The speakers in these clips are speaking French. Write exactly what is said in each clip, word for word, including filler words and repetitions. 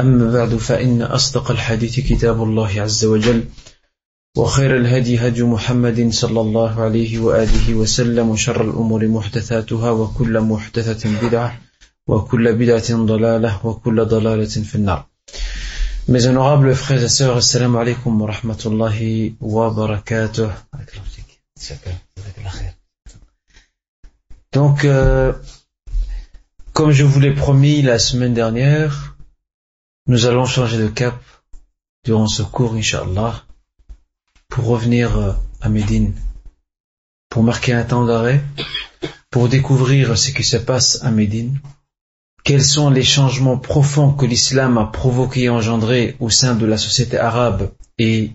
أما بعد فإن أصدق الحديث كتاب الله عز وجل وخير الهدي هدي محمد صلى الله عليه وآله وسلم وشر الأمور محدثاتها وكل محدثة بدعة وكل بدعة ضلالة وكل ضلالة في النار. Mes honorables frères et sœurs, assalamu alaikum wa rahmatullahi wa barakatuh. Donc, euh, comme je vous l'ai promis la semaine dernière, nous allons changer de cap durant ce cours, Inch'Allah, pour revenir à Médine, pour marquer un temps d'arrêt, pour découvrir ce qui se passe à Médine. Quels sont les changements profonds que l'islam a provoqués et engendrés au sein de la société arabe et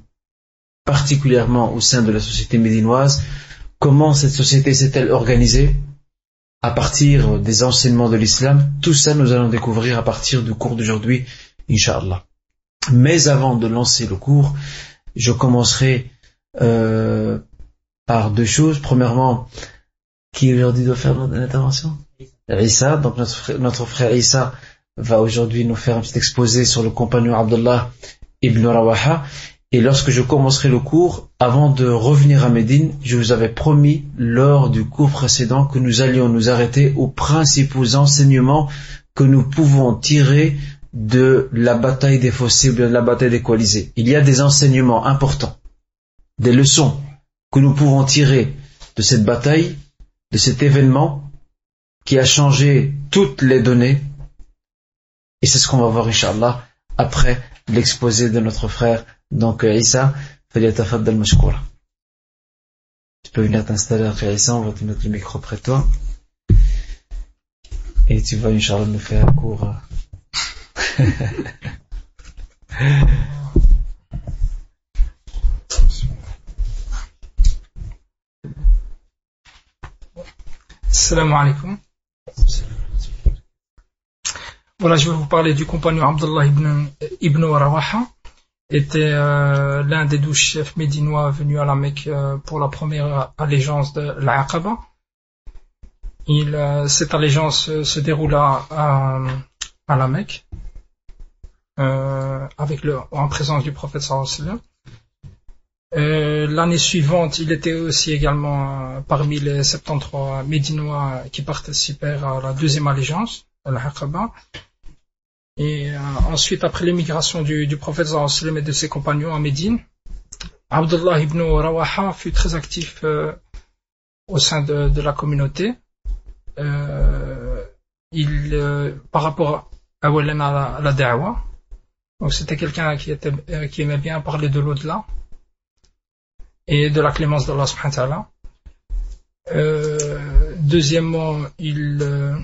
particulièrement au sein de la société médinoise? Comment cette société s'est-elle organisée à partir des enseignements de l'islam? Tout ça, nous allons découvrir à partir du cours d'aujourd'hui, Inch'Allah. Mais avant de lancer le cours, je commencerai euh, par deux choses. Premièrement, qui aujourd'hui doit faire l'intervention? Issa, donc notre, notre frère Issa va aujourd'hui nous faire un petit exposé sur le compagnon Abdullah Ibn Rawaha. Et lorsque je commencerai le cours, avant de revenir à Médine, je vous avais promis lors du cours précédent que nous allions nous arrêter aux principaux enseignements que nous pouvons tirer de la bataille des fossés ou de la bataille des coalisés. Il y a des enseignements importants, des leçons que nous pouvons tirer de cette bataille, de cet événement qui a changé toutes les données. Et c'est ce qu'on va voir, Inch'Allah, après l'exposé de notre frère. Donc, Issa, Falyatafaddal Mashkoura. Tu peux venir t'installer après Issa, on va te mettre le micro près de toi. Et tu vas, Inch'Allah, nous faire un cours. Assalamu alaikum. Voilà, je vais vous parler du compagnon Abdullah ibn, ibn Rawaha, était euh, l'un des douze chefs médinois venus à la Mecque euh, pour la première allégeance de l'Aqaba. Il, euh, cette allégeance euh, se déroula à, à la Mecque, euh, avec le, en présence du prophète sallallahu alayhi wa sallam. Euh, l'année suivante, il était aussi également euh, parmi les soixante-treize médinois qui participèrent à la deuxième allégeance, l'Aqaba. Et euh, ensuite, après l'émigration du, du prophète sallallahu alayhi wa sallam et de ses compagnons à Médine, Abdullah ibn Rawaha fut très actif euh, au sein de, de la communauté. Euh, il, euh, par rapport à, à la, la da'wa, donc c'était quelqu'un qui, était, euh, qui aimait bien parler de l'au-delà et de la clémence d'Allah subhanahu wa ta'ala. Euh, deuxièmement, il... Euh,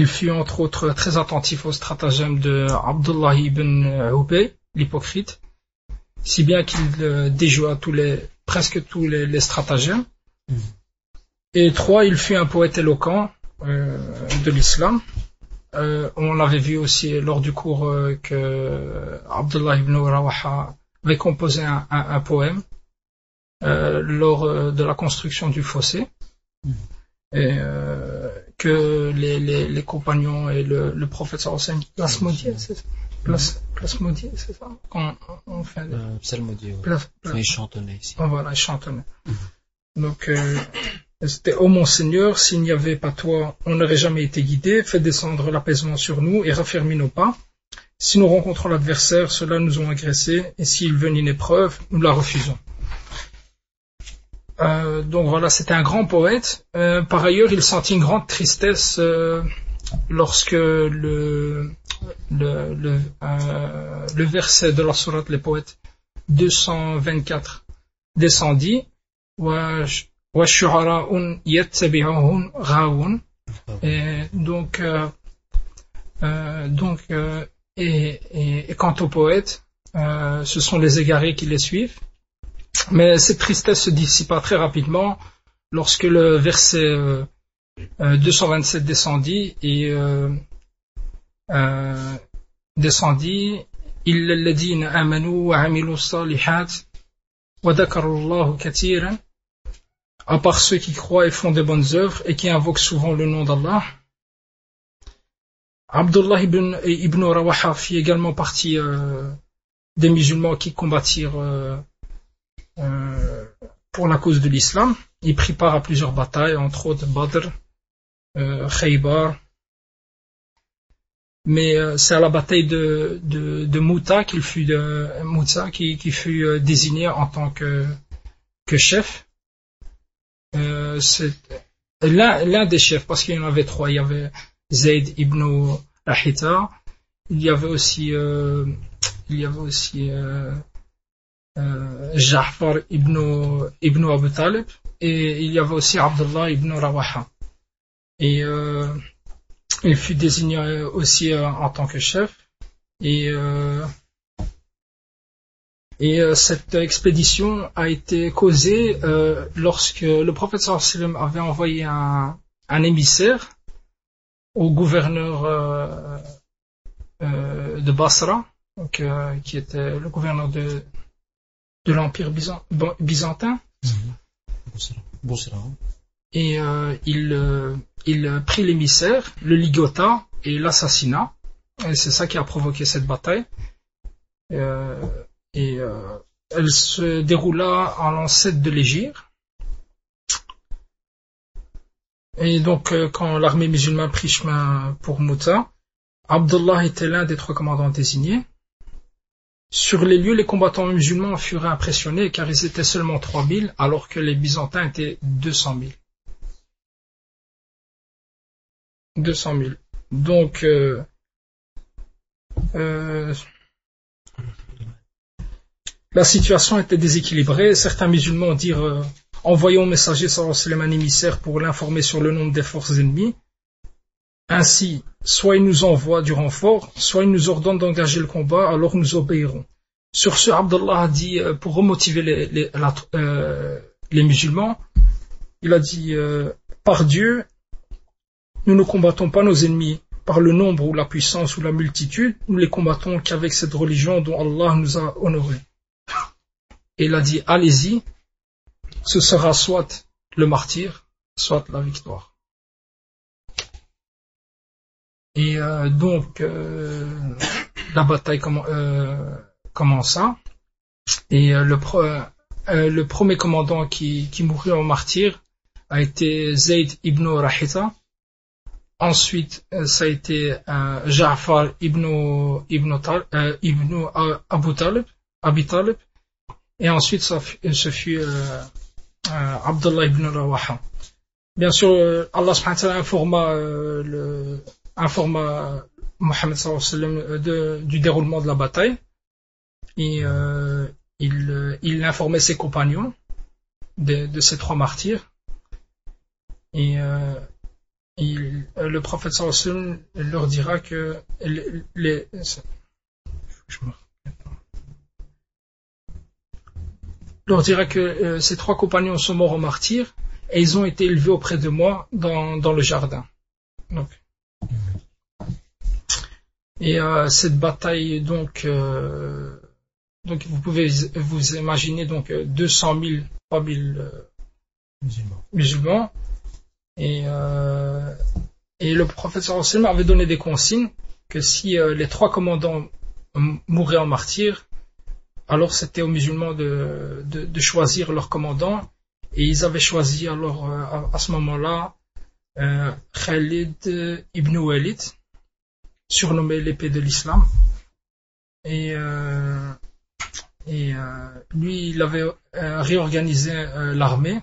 Il fut entre autres très attentif au stratagème de Abdullah ibn Ubayy, l'hypocrite, si bien qu'il euh, déjoua tous les, presque tous les, les stratagèmes. Mm. Et trois, il fut un poète éloquent euh, de l'islam. Euh, on l'avait vu aussi lors du cours euh, que Abdullah ibn Rawaha avait composé un, un, un poème euh, lors euh, de la construction du fossé. Mm. Et, euh, que les, les, les compagnons et le, le prophète s'enseignent. Plasmodier, c'est ça Plas, Plasmodier, c'est ça Quand on, on fait un euh, psalmodier, oui. Enfin, ils chantonnaient ici. Oh, voilà, ils chantonnaient. Mm-hmm. Donc, euh, c'était « Oh mon Seigneur, s'il n'y avait pas toi, on n'aurait jamais été guidés. Fais descendre l'apaisement sur nous et raffermis nos pas. Si nous rencontrons l'adversaire, ceux-là nous ont agressés, et s'ils veulent une épreuve, nous la refusons. Euh, donc voilà, c'était un grand poète. Euh, par ailleurs, il sentit une grande tristesse euh, lorsque le, le, le, euh, le verset de la sourate les poètes deux cent vingt-quatre descendit. Et donc, euh, euh, donc euh, et, et, et quant aux poètes, euh, ce sont les égarés qui les suivent. Mais cette tristesse se dissipa très rapidement lorsque le verset euh, deux cent vingt-sept descendit et euh, euh, descendit إِلَّا الَّذِينَ آمَنُوا وَعَمِلُوا الصَّالِحَاتِ وَذَكَرُوا اللَّهَ كَثِيرًا. À part ceux qui croient et font de bonnes œuvres et qui invoquent souvent le nom d'Allah. Abdullah ibn, ibn Rawaha fit également partie euh, des musulmans qui combattirent euh, Euh, pour la cause de l'islam. Il prit part à plusieurs batailles, entre autres Badr, euh, Khaybar, mais euh, c'est à la bataille de, de, de Mouta qu'il fut de, Mouta qui, qui fut euh, désigné en tant que, que chef, euh, c'est l'un, l'un des chefs, parce qu'il y en avait trois. Il y avait Zayd ibn Haritha, il y avait aussi euh, il y avait aussi euh, Euh, Jafar ibn, ibn Abi Talib, et il y avait aussi Abdullah ibn Rawaha, et euh, il fut désigné aussi euh, en tant que chef, et, euh, et euh, cette expédition a été causée euh, lorsque le prophète sallallahu alayhi wa sallam avait envoyé un, un émissaire au gouverneur euh, euh, de Basra, donc, euh, qui était le gouverneur de de l'empire byzantin, mmh. et euh, il, euh, il prit l'émissaire, le ligota et l'assassina, et c'est ça qui a provoqué cette bataille, euh, et euh, elle se déroula en l'an sept de l'Hégire. Et donc euh, quand l'armée musulmane prit chemin pour Mouta, Abdullah était l'un des trois commandants désignés. Sur les lieux, les combattants musulmans furent impressionnés car ils étaient seulement trois mille alors que les Byzantins étaient deux cent mille. deux cent mille. Donc, euh, euh, la situation était déséquilibrée. Certains musulmans dirent euh, « Envoyons au messager sallallahu alayhi wa sallam un émissaire pour l'informer sur le nombre des forces ennemies. Ainsi, soit il nous envoie du renfort, soit il nous ordonne d'engager le combat, alors nous obéirons. » Sur ce, Abdullah a dit, pour remotiver les, les, la, euh, les musulmans, il a dit, euh, par Dieu, nous ne combattons pas nos ennemis par le nombre ou la puissance ou la multitude, nous les combattons qu'avec cette religion dont Allah nous a honorés. Et il a dit, allez-y, ce sera soit le martyr, soit la victoire. Et euh, donc euh, la bataille comm euh, commença, et euh, le, pro euh, le premier commandant qui, qui mourut en martyr a été Zayd ibn Haritha. Ensuite ça a été euh, Ja'far ibn, ibn, Tal euh, ibn Abu Talib, Abi Talib, et ensuite ça ce fut euh, euh, Abdullah ibn Rawaha. Bien sûr, euh, Allah subhanahu wa ta'ala informa euh, le informa Muhammad sallallahu alayhi wa sallam de, du déroulement de la bataille, et euh, il, il informait ses compagnons de, de ces trois martyrs, et euh, il, le prophète sallallahu alayhi wa sallam leur dira que les, les, leur dira que euh, ces trois compagnons sont morts aux martyrs et ils ont été élevés auprès de moi dans, dans le jardin. Donc, et euh, cette bataille, donc, euh, donc vous pouvez vous imaginer, donc deux cent mille, trois mille euh, musulmans. musulmans et, euh, et le prophète sallam avait donné des consignes que si euh, les trois commandants mouraient en martyr, alors c'était aux musulmans de, de, de choisir leur commandant, et ils avaient choisi alors euh, à, à ce moment-là euh, Khalid ibn al-Walid, surnommé l'épée de l'islam, et, euh, et euh, lui il avait euh, réorganisé euh, l'armée,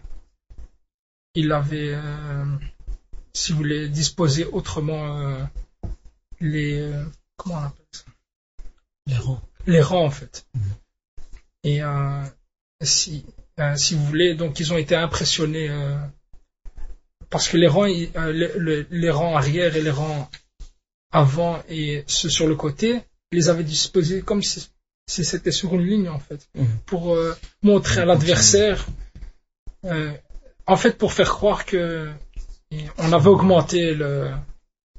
il avait euh, si vous voulez disposé autrement euh, les euh, comment on appelle ça, les rangs les rangs en fait. Mmh. Et euh, si euh, si vous voulez, donc ils ont été impressionnés euh, parce que les rangs ils, euh, les, les, les rangs arrière et les rangs avant et ceux sur le côté, ils avaient disposés comme si, si c'était sur une ligne en fait, mmh. pour euh, montrer à l'adversaire, euh, en fait pour faire croire que on avait augmenté le,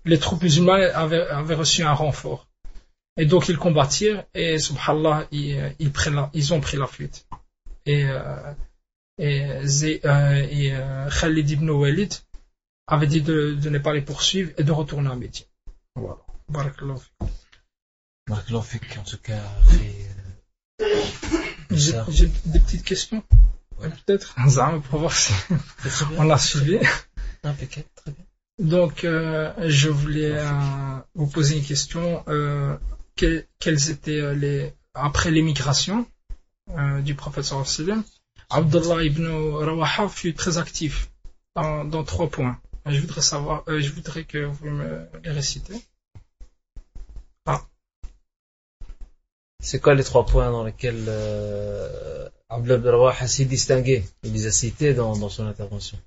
les troupes musulmanes avaient, avaient reçu un renfort. Et donc ils combattirent et subhanallah ils, ils, la, ils ont pris la fuite. Et, euh, et, euh, et euh, Khalid ibn al-Walid avait dit de, de ne pas les poursuivre et de retourner à Médine. Voilà. Barakallahu fik. Barakallahu fik, en tout cas. Euh, j'ai, j'ai des petites questions. Voilà. Peut-être. Pour voir si on l'a suivi. Impeccable, très bien. Donc, euh, je voulais euh, vous poser une question. Euh, que, quelles étaient les après l'émigration euh, du prophète sallallahu alayhi wa sallam, Abdullah ibn Rawaha fut très actif dans, dans trois points. Je voudrais savoir, euh, je voudrais que vous me les récitez. Ah. C'est quoi les trois points dans lesquels euh, Abdullah ibn Rawaha s'est distingué? Il les a cités dans, dans son intervention.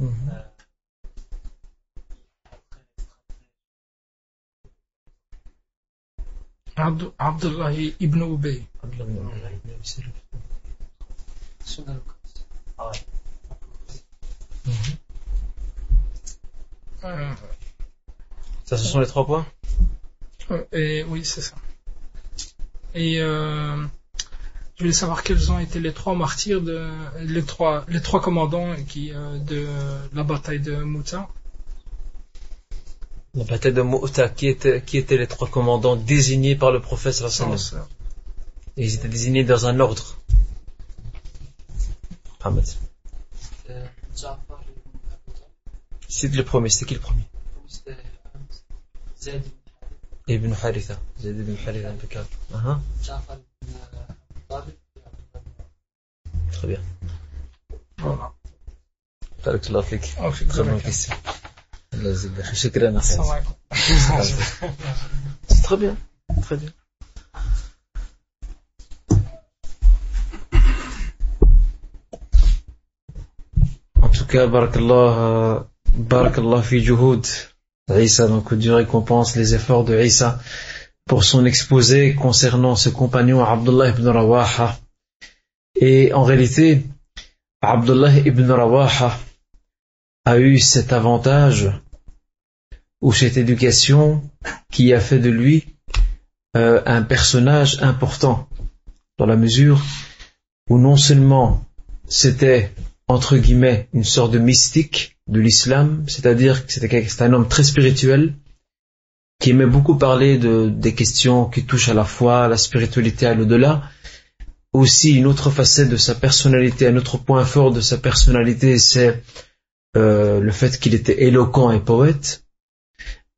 Mmh. Abdu, Abdullah ibn Ubayy. Abdullah ibn Ubayy, c'est le nom. Ah ouais. Mmh. Ça, ce sont les trois points? Et, oui, c'est ça. Et euh, je voulais savoir quels ont été les trois martyrs, de, les, trois, les trois commandants qui, euh, de la bataille de Mou'tah. La bataille de Mou'tah, qui étaient qui étaient les trois commandants désignés par le prophète sallallahu alayhi wa sallam. Et ils étaient désignés dans un ordre. Mohamed. Euh, c'est le premier, c'était qui le premier? Zayd ibn Haritha. Zayd ibn Haritha, impeccable. Uh-huh. Jafar ibn Abi Talib. Très bien. Voilà. Tarik Lafik. Très bonne question. C'est très bien, très bien. En tout cas, barakallah, barakallah fi juhud Issa, donc Dieu récompense les efforts de Issa pour son exposé concernant ce compagnon Abdullah ibn Rawaha. Et en réalité, Abdullah ibn Rawaha a eu cet avantage ou cette éducation qui a fait de lui euh, un personnage important, dans la mesure où non seulement c'était entre guillemets une sorte de mystique de l'islam, c'est-à-dire que c'était, c'était un homme très spirituel qui aimait beaucoup parler de, des questions qui touchent à la foi, à la spiritualité, à l'au-delà. Aussi une autre facette de sa personnalité, un autre point fort de sa personnalité, c'est Euh, le fait qu'il était éloquent et poète.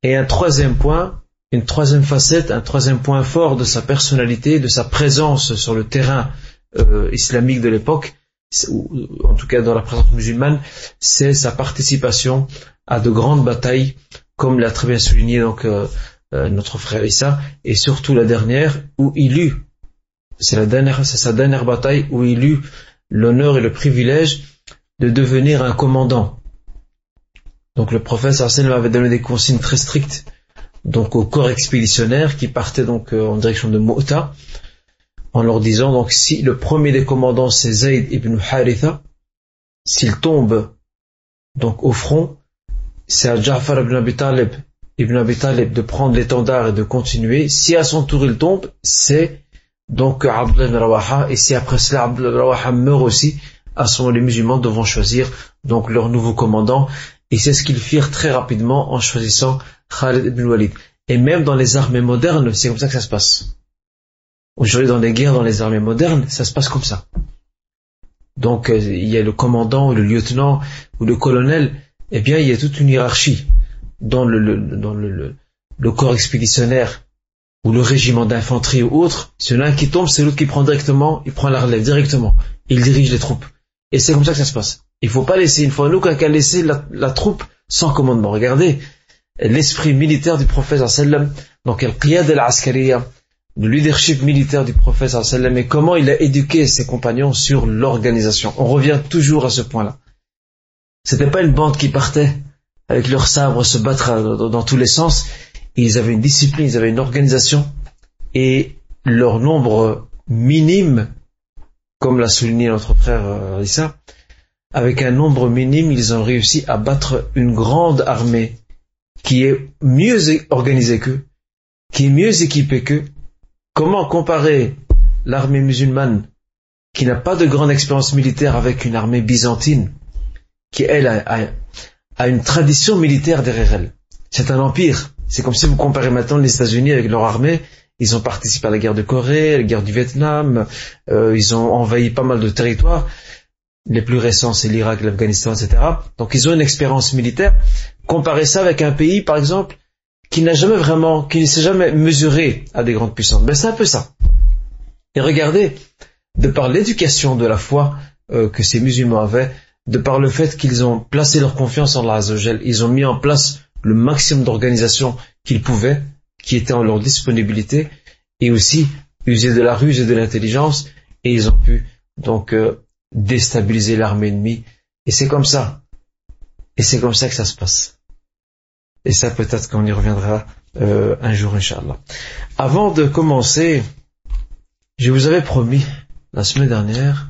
Et un troisième point, une troisième facette, un troisième point fort de sa personnalité, de sa présence sur le terrain euh, islamique de l'époque, ou en tout cas dans la présence musulmane, c'est sa participation à de grandes batailles, comme l'a très bien souligné donc euh, euh, notre frère Issa, et surtout la dernière où il eut, c'est la dernière, c'est sa dernière bataille où il eut l'honneur et le privilège de devenir un commandant. Donc le prophète sallallahu alayhi wa sallam avait donné des consignes très strictes donc au corps expéditionnaire qui partait donc euh, en direction de Mou'tah, en leur disant donc si le premier des commandants c'est Zayd ibn Haritha, s'il tombe donc au front, c'est à Jafar ibn Abi Talib, ibn Abi Talib de prendre l'étendard et de continuer. Si à son tour il tombe, c'est donc Abdullah ibn Rawaha, et si après cela Abdullah ibn Rawaha meurt aussi, à ce moment les musulmans devront choisir donc leur nouveau commandant. Et c'est ce qu'ils firent très rapidement en choisissant Khalid ibn al-Walid. Et même dans les armées modernes, c'est comme ça que ça se passe. Aujourd'hui, dans les guerres, dans les armées modernes, ça se passe comme ça. Donc il y a le commandant, ou le lieutenant, ou le colonel, et eh bien il y a toute une hiérarchie. dans le, le, dans le, le, le corps expéditionnaire ou le régiment d'infanterie ou autre, c'est l'un qui tombe, c'est l'autre qui prend directement, il prend la relève directement, il dirige les troupes. Et c'est comme ça que ça se passe. Il ne faut pas laisser, une fois nous, qu'à laisser la, la troupe sans commandement. Regardez l'esprit militaire du prophète sallallahu alayhi wa sallam, donc le qiyad al-askariya, le leadership militaire du prophète sallallahu alayhi wa sallam, et comment il a éduqué ses compagnons sur l'organisation. On revient toujours à ce point-là. C'était pas une bande qui partait avec leurs sabres se battre dans tous les sens. Ils avaient une discipline, ils avaient une organisation, et leur nombre minime, comme l'a souligné notre frère Issa, avec un nombre minime, ils ont réussi à battre une grande armée qui est mieux organisée qu'eux, qui est mieux équipée qu'eux. Comment comparer l'armée musulmane, qui n'a pas de grande expérience militaire, avec une armée byzantine, qui elle a, a, a une tradition militaire derrière elle? C'est un empire. C'est comme si vous comparez maintenant les États-Unis avec leur armée. Ils ont participé à la guerre de Corée, à la guerre du Vietnam, euh, ils ont envahi pas mal de territoires. Les plus récents, c'est l'Irak, l'Afghanistan, et cetera. Donc ils ont une expérience militaire. Comparez ça avec un pays, par exemple, qui n'a jamais vraiment, qui ne s'est jamais mesuré à des grandes puissances. Ben c'est un peu ça. Et regardez, de par l'éducation de la foi euh, que ces musulmans avaient, de par le fait qu'ils ont placé leur confiance en Allah Azzawajal, ils ont mis en place le maximum d'organisation qu'ils pouvaient, qui était en leur disponibilité, et aussi user de la ruse et de l'intelligence, et ils ont pu donc euh, déstabiliser l'armée ennemie. Et c'est comme ça. Et c'est comme ça que ça se passe. Et ça, peut-être qu'on y reviendra euh, un jour, Inch'Allah. Avant de commencer, je vous avais promis, la semaine dernière,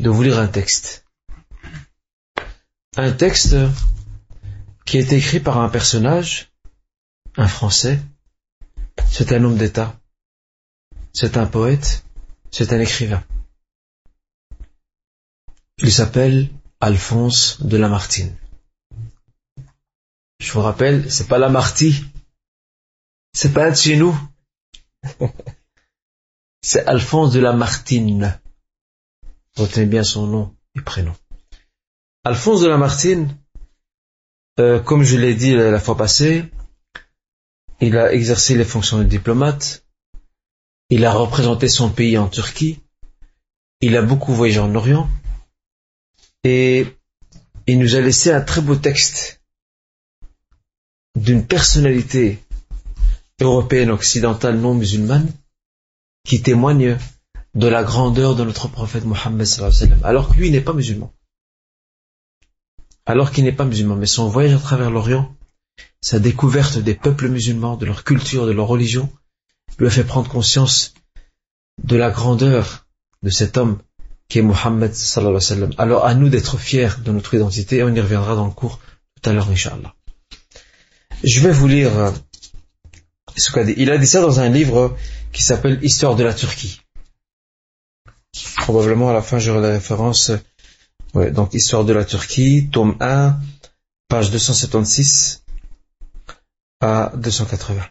de vous lire un texte. Un texte qui est écrit par un personnage, un Français. C'est un homme d'État, c'est un poète, c'est un écrivain. Il s'appelle Alphonse de Lamartine. Je vous rappelle, c'est pas Lamarty, c'est pas un de chez nous, c'est Alphonse de Lamartine. Retenez bien son nom et prénom. Alphonse de Lamartine, euh, comme je l'ai dit la, la fois passée, il a exercé les fonctions de diplomate, il a représenté son pays en Turquie, il a beaucoup voyagé en Orient, et il nous a laissé un très beau texte d'une personnalité européenne occidentale non musulmane qui témoigne de la grandeur de notre prophète Muhammad sallallahu alayhi wa sallam, alors que lui n'est pas musulman. Alors qu'il n'est pas musulman, mais son voyage à travers l'Orient, sa découverte des peuples musulmans, de leur culture, de leur religion, lui a fait prendre conscience de la grandeur de cet homme qui est Muhammad sallallahu alayhi wa sallam. Alors à nous d'être fiers de notre identité, et on y reviendra dans le cours tout à l'heure, Inch'Allah. Je vais vous lire ce qu'a dit. Il a dit ça dans un livre qui s'appelle Histoire de la Turquie. Probablement à la fin j'aurai la référence. Ouais, donc, Histoire de la Turquie, tome un, page deux cent soixante-seize à deux cent quatre-vingts.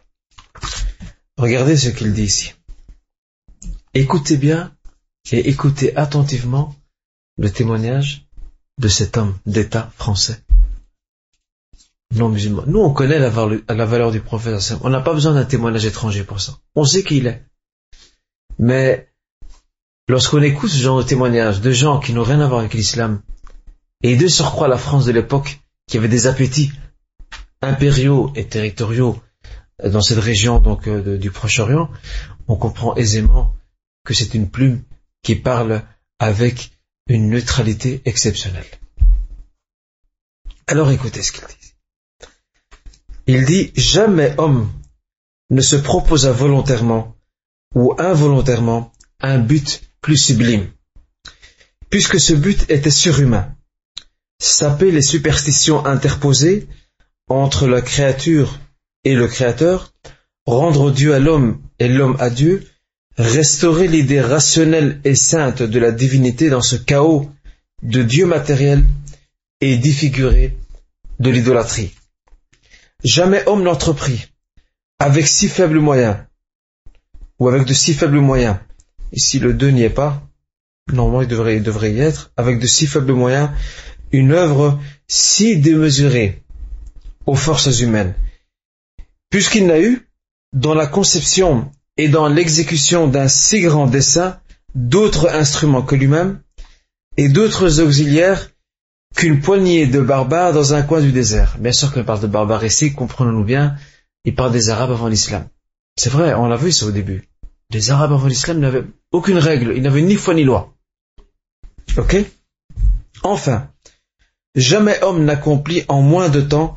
Regardez ce qu'il dit ici. Écoutez bien et écoutez attentivement le témoignage de cet homme d'État français non musulman. Nous, on connaît la valeur, la valeur du prophète. On n'a pas besoin d'un témoignage étranger pour ça. On sait qui il est. Mais lorsqu'on écoute ce genre de témoignages de gens qui n'ont rien à voir avec l'islam, et de surcroît la France de l'époque, qui avait des appétits impériaux et territoriaux dans cette région donc de, du Proche-Orient, on comprend aisément que c'est une plume qui parle avec une neutralité exceptionnelle. Alors écoutez ce qu'il dit. Il dit « Jamais homme ne se proposa volontairement ou involontairement un but plus sublime, puisque ce but était surhumain, saper les superstitions interposées entre la créature et le Créateur, rendre Dieu à l'homme et l'homme à Dieu, restaurer l'idée rationnelle et sainte de la divinité dans ce chaos de Dieu matériel et défiguré de l'idolâtrie. Jamais homme n'entreprit, avec si faibles moyens, ou avec de si faibles moyens, ici le deux n'y est pas, normalement il devrait, il devrait y être, avec de si faibles moyens, une œuvre si démesurée, aux forces humaines, puisqu'il n'a eu, dans la conception et dans l'exécution d'un si grand dessein, d'autres instruments que lui-même, et d'autres auxiliaires qu'une poignée de barbares dans un coin du désert. Bien sûr que l'on parle de barbares ici, comprenons-nous bien, il parle des Arabes avant l'Islam. C'est vrai, on l'a vu ça au début. Les Arabes avant l'Islam n'avaient aucune règle, ils n'avaient ni foi ni loi. Ok ? Enfin, jamais homme n'accomplit en moins de temps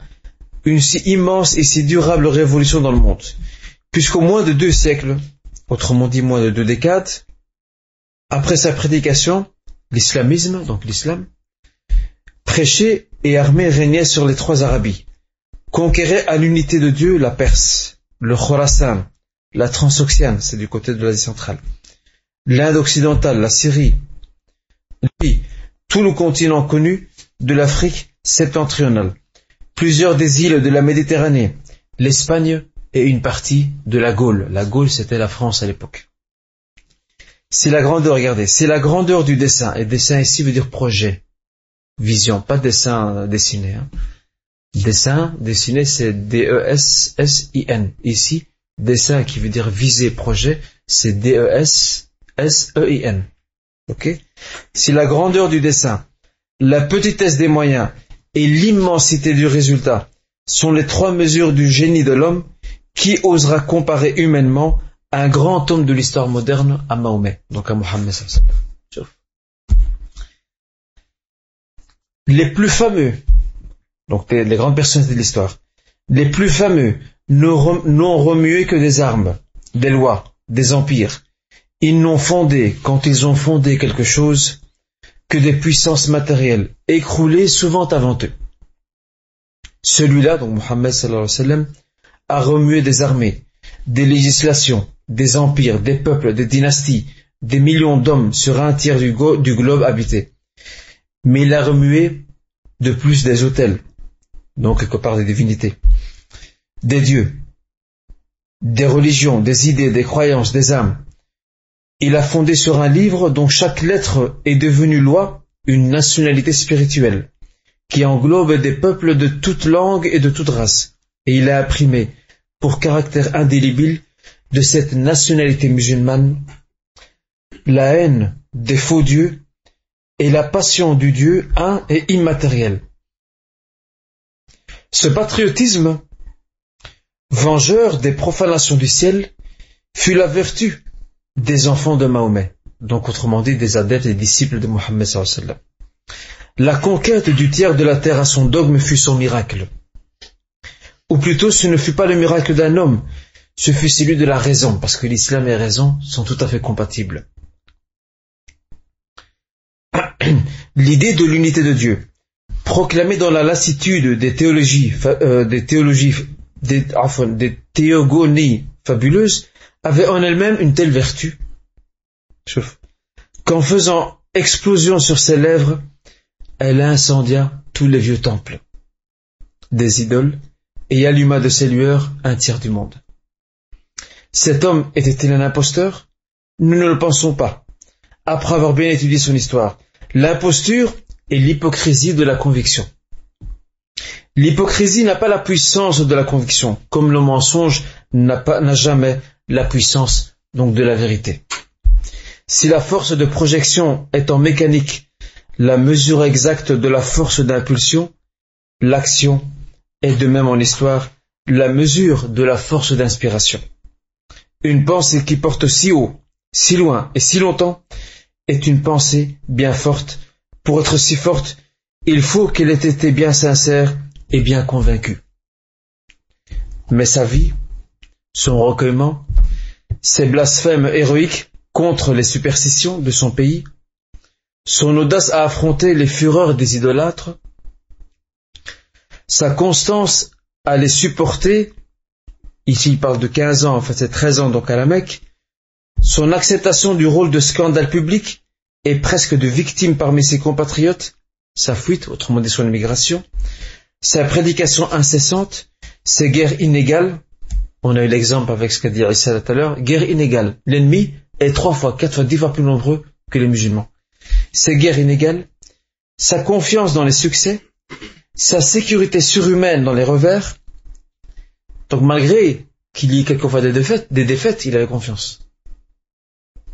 une si immense et si durable révolution dans le monde, puisqu'au moins de deux siècles, autrement dit moins de deux décades, après sa prédication, l'islamisme, donc l'islam, prêché et armé régnait sur les trois Arabies, conquérait à l'unité de Dieu la Perse, le Khorasan, la Transoxiane, c'est du côté de l'Asie centrale, l'Inde occidentale, la Syrie, puis tout le continent connu de l'Afrique septentrionale, plusieurs des îles de la Méditerranée, l'Espagne et une partie de la Gaule. La Gaule, c'était la France à l'époque. C'est la grandeur, regardez, c'est la grandeur du dessein. Et dessein ici veut dire projet, vision, pas dessin dessiné. Hein. Dessin dessiné, c'est D E S S I N. Ici, dessin qui veut dire viser, projet, c'est D E S S E I N. Ok ? C'est la grandeur du dessein, la petitesse des moyens et l'immensité du résultat sont les trois mesures du génie de l'homme qui osera comparer humainement un grand homme de l'histoire moderne à Mahomet, donc à Muhammad sallallahu alayhi wa sallam. Les plus fameux, donc les, les grandes personnalités de l'histoire, les plus fameux n'ont remué que des armes, des lois, des empires. Ils n'ont fondé, quand ils ont fondé quelque chose, que des puissances matérielles, écroulées souvent avant eux. Celui-là, donc Muhammad sallallahu alayhi wa sallam, a remué des armées, des législations, des empires, des peuples, des dynasties, des millions d'hommes sur un tiers du, go, du globe habité. Mais il a remué de plus des autels, donc quelque part des divinités, des dieux, des religions, des idées, des croyances, des âmes. Il a fondé sur un livre dont chaque lettre est devenue loi, une nationalité spirituelle, qui englobe des peuples de toute langue et de toute race. Et il a imprimé, pour caractère indélébile de cette nationalité musulmane, la haine des faux dieux et la passion du Dieu un et immatériel. Ce patriotisme, vengeur des profanations du ciel, fut la vertu des enfants de Mahomet, donc autrement dit des adeptes et disciples de Muhammad sallallahu alayhi wa sallam. La conquête du tiers de la terre à son dogme fut son miracle. Ou plutôt, ce ne fut pas le miracle d'un homme, ce fut celui de la raison, parce que l'islam et la raison sont tout à fait compatibles. L'idée de l'unité de Dieu, proclamée dans la lassitude des théologies, euh, des, théologies des, enfin, des théogonies fabuleuses, avait en elle-même une telle vertu, qu'en faisant explosion sur ses lèvres, elle incendia tous les vieux temples, des idoles, et alluma de ses lueurs un tiers du monde. Cet homme était-il un imposteur ? Nous ne le pensons pas, après avoir bien étudié son histoire. L'imposture est l'hypocrisie de la conviction. L'hypocrisie n'a pas la puissance de la conviction, comme le mensonge n'a pas, n'a jamais la puissance donc de la vérité. Si la force de projection est en mécanique la mesure exacte de la force d'impulsion, l'action et de même en histoire, la mesure de la force d'inspiration. Une pensée qui porte si haut, si loin et si longtemps est une pensée bien forte. Pour être si forte, il faut qu'elle ait été bien sincère et bien convaincue. Mais sa vie, son recueillement, ses blasphèmes héroïques contre les superstitions de son pays, son audace à affronter les fureurs des idolâtres, sa constance à les supporter, ici il parle de quinze ans, enfin c'est treize ans donc à la Mecque, son acceptation du rôle de scandale public et presque de victime parmi ses compatriotes, sa fuite, autrement dit son immigration, sa prédication incessante, ses guerres inégales, on a eu l'exemple avec ce qu'a dit Aisha tout à l'heure, guerre inégale, l'ennemi est trois fois, quatre fois, dix fois plus nombreux que les musulmans, ses guerres inégales, sa confiance dans les succès, sa sécurité surhumaine dans les revers. Donc malgré qu'il y ait quelquefois des défaites, des défaites, il avait confiance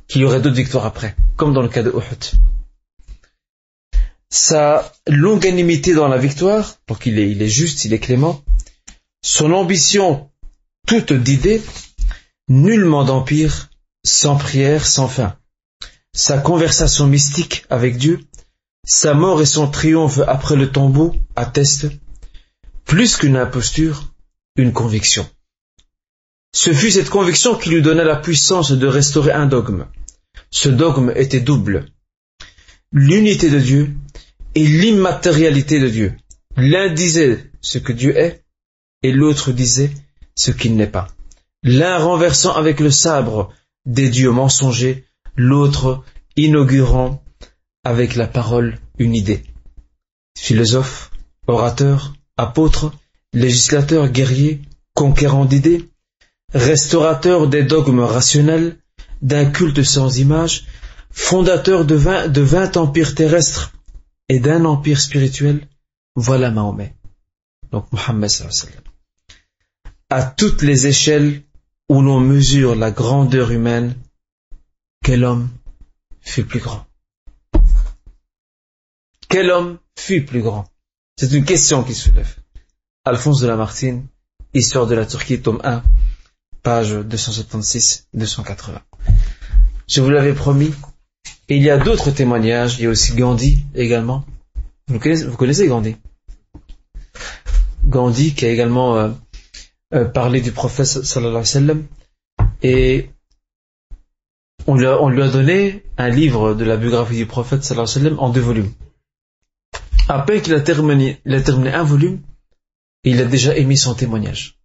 qu'il y aurait d'autres victoires après, comme dans le cas de Uhud. Sa longanimité dans la victoire, donc il est, il est juste, il est clément. Son ambition toute d'idées, nullement d'empire, sans prière, sans fin. Sa conversation mystique avec Dieu, sa mort et son triomphe après le tombeau attestent, plus qu'une imposture, une conviction. Ce fut cette conviction qui lui donna la puissance de restaurer un dogme. Ce dogme était double. L'unité de Dieu et l'immatérialité de Dieu. L'un disait ce que Dieu est et l'autre disait ce qu'il n'est pas. L'un renversant avec le sabre des dieux mensongers, l'autre inaugurant avec la parole une idée. Philosophe, orateur, apôtre, législateur, guerrier, conquérant d'idées, restaurateur des dogmes rationnels, d'un culte sans image, fondateur de vingt, de vingt empires terrestres et d'un empire spirituel, voilà Mahomet. Donc Muhammad sallallahu alayhi wa sallam. À toutes les échelles où l'on mesure la grandeur humaine, quel homme fut plus grand? Quel homme fut plus grand? C'est une question qui se soulève. Alphonse de Lamartine, Histoire de la Turquie, tome un, page deux cent soixante-seize à deux cent quatre-vingts. Je vous l'avais promis. Et il y a d'autres témoignages. Il y a aussi Gandhi également. Vous connaissez, vous connaissez Gandhi? Gandhi qui a également euh, euh, parlé du prophète sallallahu alayhi wa sallam. Et on lui, a, on lui a donné un livre de la biographie du prophète sallallahu alayhi wa sallam en deux volumes. À peine qu'il a terminé, il a terminé un volume, et il a déjà émis son témoignage.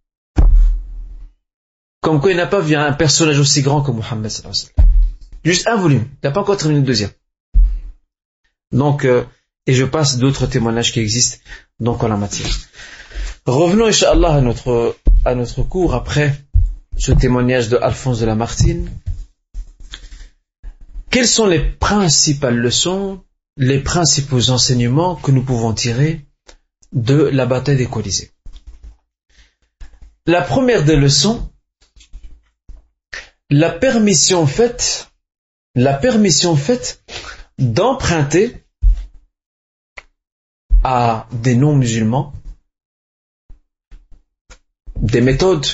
Comme quoi il n'a pas vu un personnage aussi grand que Muhammad sallallahu alayhi wa sallam. Juste un volume, il n'a pas encore terminé le deuxième. Donc, euh, et je passe d'autres témoignages qui existent donc en la matière. Revenons, Inch'Allah, à notre, à notre cours après ce témoignage de Alphonse de Lamartine. Quelles sont les principales leçons, les principaux enseignements que nous pouvons tirer de la bataille des Colisées? La première des leçons, la permission faite La permission faite d'emprunter à des non-musulmans des méthodes,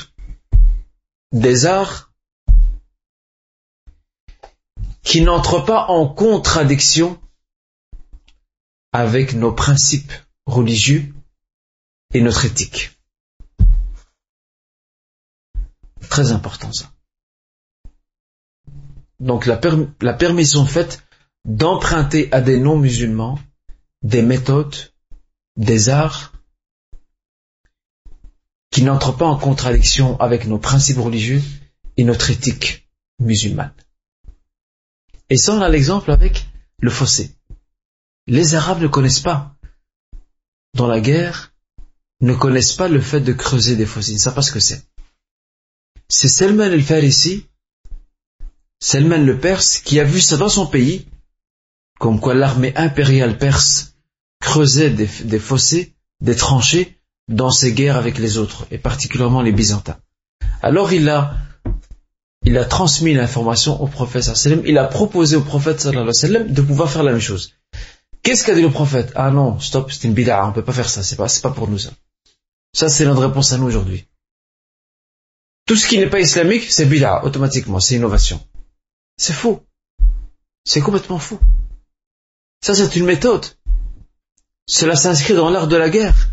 des arts qui n'entrent pas en contradiction avec nos principes religieux et notre éthique. Très important ça. Donc la, per- la permission faite d'emprunter à des non-musulmans des méthodes, des arts qui n'entrent pas en contradiction avec nos principes religieux et notre éthique musulmane. Et ça, on a l'exemple avec le fossé. Les Arabes ne connaissent pas, dans la guerre, ne connaissent pas le fait de creuser des fossés. Ils ne savent pas ce que c'est. C'est Selman el-Farisi, Selman le Perse, qui a vu ça dans son pays, comme quoi l'armée impériale perse creusait des, des fossés, des tranchées, dans ses guerres avec les autres, et particulièrement les Byzantins. Alors il a, il a transmis l'information au prophète sallallahu alayhi wa sallam, il a proposé au prophète sallallahu alayhi wa sallam de pouvoir faire la même chose. Qu'est-ce qu'a dit le prophète? Ah non, stop, c'est une bid'a, on ne peut pas faire ça, c'est pas, c'est pas pour nous ça. Ça c'est notre réponse à nous aujourd'hui. Tout ce qui n'est pas islamique, c'est bid'a, automatiquement, c'est innovation. C'est faux. C'est complètement faux. Ça, c'est une méthode. Cela s'inscrit dans l'art de la guerre.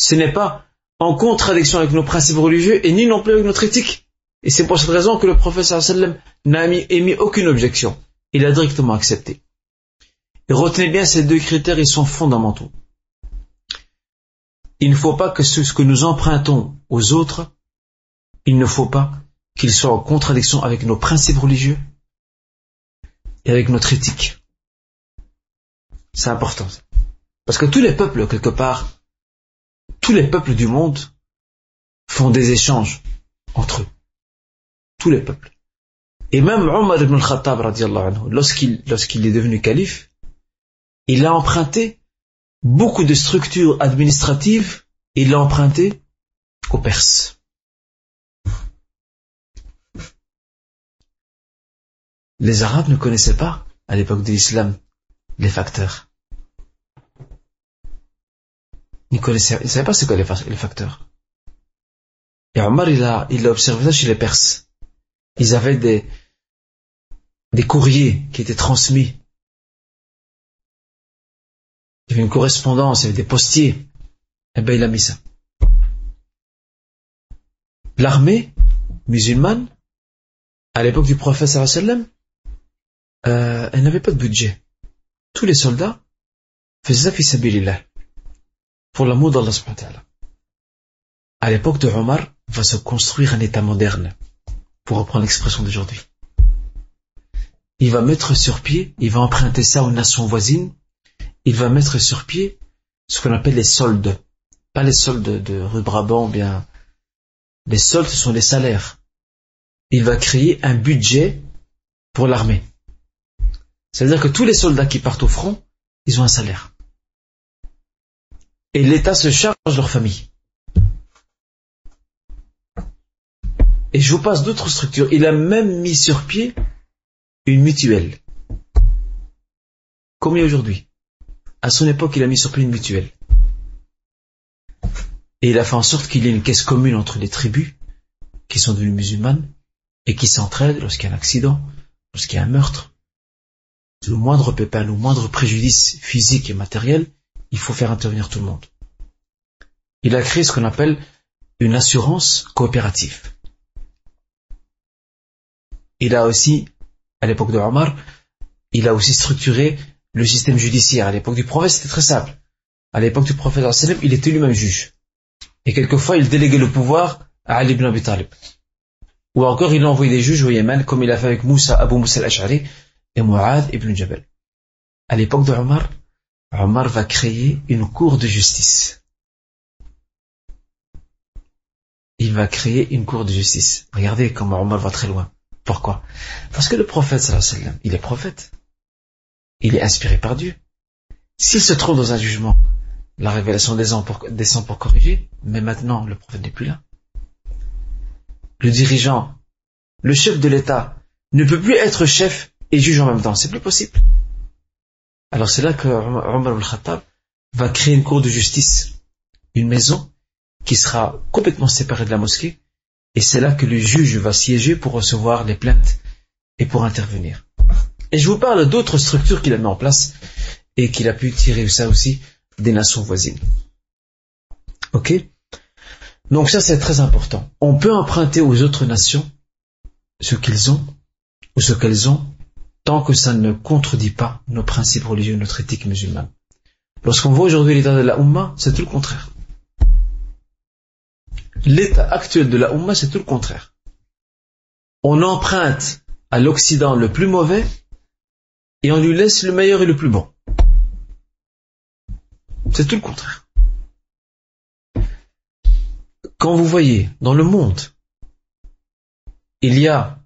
Ce n'est pas en contradiction avec nos principes religieux et ni non plus avec notre éthique. Et c'est pour cette raison que le prophète sallallahu alayhi wa sallam n'a émis, émis aucune objection. Il a directement accepté. Et retenez bien ces deux critères, ils sont fondamentaux. Il ne faut pas que ce que nous empruntons aux autres, il ne faut pas qu'ils soient en contradiction avec nos principes religieux et avec notre éthique. C'est important. Parce que tous les peuples, quelque part, tous les peuples du monde font des échanges entre eux. Tous les peuples. Et même Omar ibn al-Khattab, lorsqu'il, lorsqu'il est devenu calife, il a emprunté beaucoup de structures administratives, il l'a emprunté aux Perses. Les Arabes ne connaissaient pas, à l'époque de l'islam, les facteurs. Ils ne savaient pas ce qu'étaient les facteurs. Et Omar, il a, il a observé ça chez les Perses. Ils avaient des, des courriers qui étaient transmis. Il y avait une correspondance, il y avait des postiers. Eh bien, il a mis ça. L'armée musulmane, à l'époque du prophète sallallahu alayhi wa sallam, euh, elle n'avait pas de budget. Tous les soldats faisaient ça fi sabilillah, pour l'amour d'Allah subhanahu wa ta'ala. À l'époque de Omar, va se construire un état moderne, pour reprendre l'expression d'aujourd'hui. Il va mettre sur pied, il va emprunter ça aux nations voisines, il va mettre sur pied ce qu'on appelle les soldes. Pas les soldes de rue Brabant, bien. Les soldes, ce sont les salaires. Il va créer un budget pour l'armée. C'est-à-dire que tous les soldats qui partent au front, ils ont un salaire. Et l'État se charge de leur famille. Et je vous passe d'autres structures. Il a même mis sur pied une mutuelle. Comme il y a aujourd'hui. À son époque, il a mis sur pied une mutuelle. Et il a fait en sorte qu'il y ait une caisse commune entre les tribus qui sont devenues musulmanes et qui s'entraident lorsqu'il y a un accident, lorsqu'il y a un meurtre. Le moindre pépin, le moindre préjudice physique et matériel, il faut faire intervenir tout le monde. Il a créé ce qu'on appelle une assurance coopérative. Il a aussi, à l'époque de Omar, il a aussi structuré le système judiciaire. À l'époque du prophète, c'était très simple. À l'époque du prophète, il était lui-même juge. Et quelquefois, il déléguait le pouvoir à Ali ibn Abi Talib. Ou encore, il envoyait des juges au Yémen, comme il a fait avec Moussa, Abu Moussa al-Ash'ari et Mu'ad ibn Jabal. À l'époque de Omar, Omar va créer une cour de justice. Il va créer une cour de justice. Regardez comment Omar va très loin. Pourquoi? Parce que le prophète, sallallahu alayhi wa sallam, il est prophète. Il est inspiré par Dieu. S'il se trouve dans un jugement, la révélation descend pour, descend pour corriger, mais maintenant, le prophète n'est plus là. Le dirigeant, le chef de l'État, ne peut plus être chef et juge en même temps. C'est plus possible. Alors c'est là que Omar ibn al-Khattab va créer une cour de justice, une maison qui sera complètement séparée de la mosquée, et c'est là que le juge va siéger pour recevoir les plaintes et pour intervenir. Et je vous parle d'autres structures qu'il a mis en place et qu'il a pu tirer ça aussi des nations voisines. Ok? Donc ça c'est très important. On peut emprunter aux autres nations ce qu'ils ont ou ce qu'elles ont tant que ça ne contredit pas nos principes religieux, notre éthique musulmane. Lorsqu'on voit aujourd'hui l'état de la Ummah, c'est tout le contraire. L'état actuel de la Ummah, c'est tout le contraire. On emprunte à l'Occident le plus mauvais et on lui laisse le meilleur et le plus bon. C'est tout le contraire. Quand vous voyez dans le monde, il y a,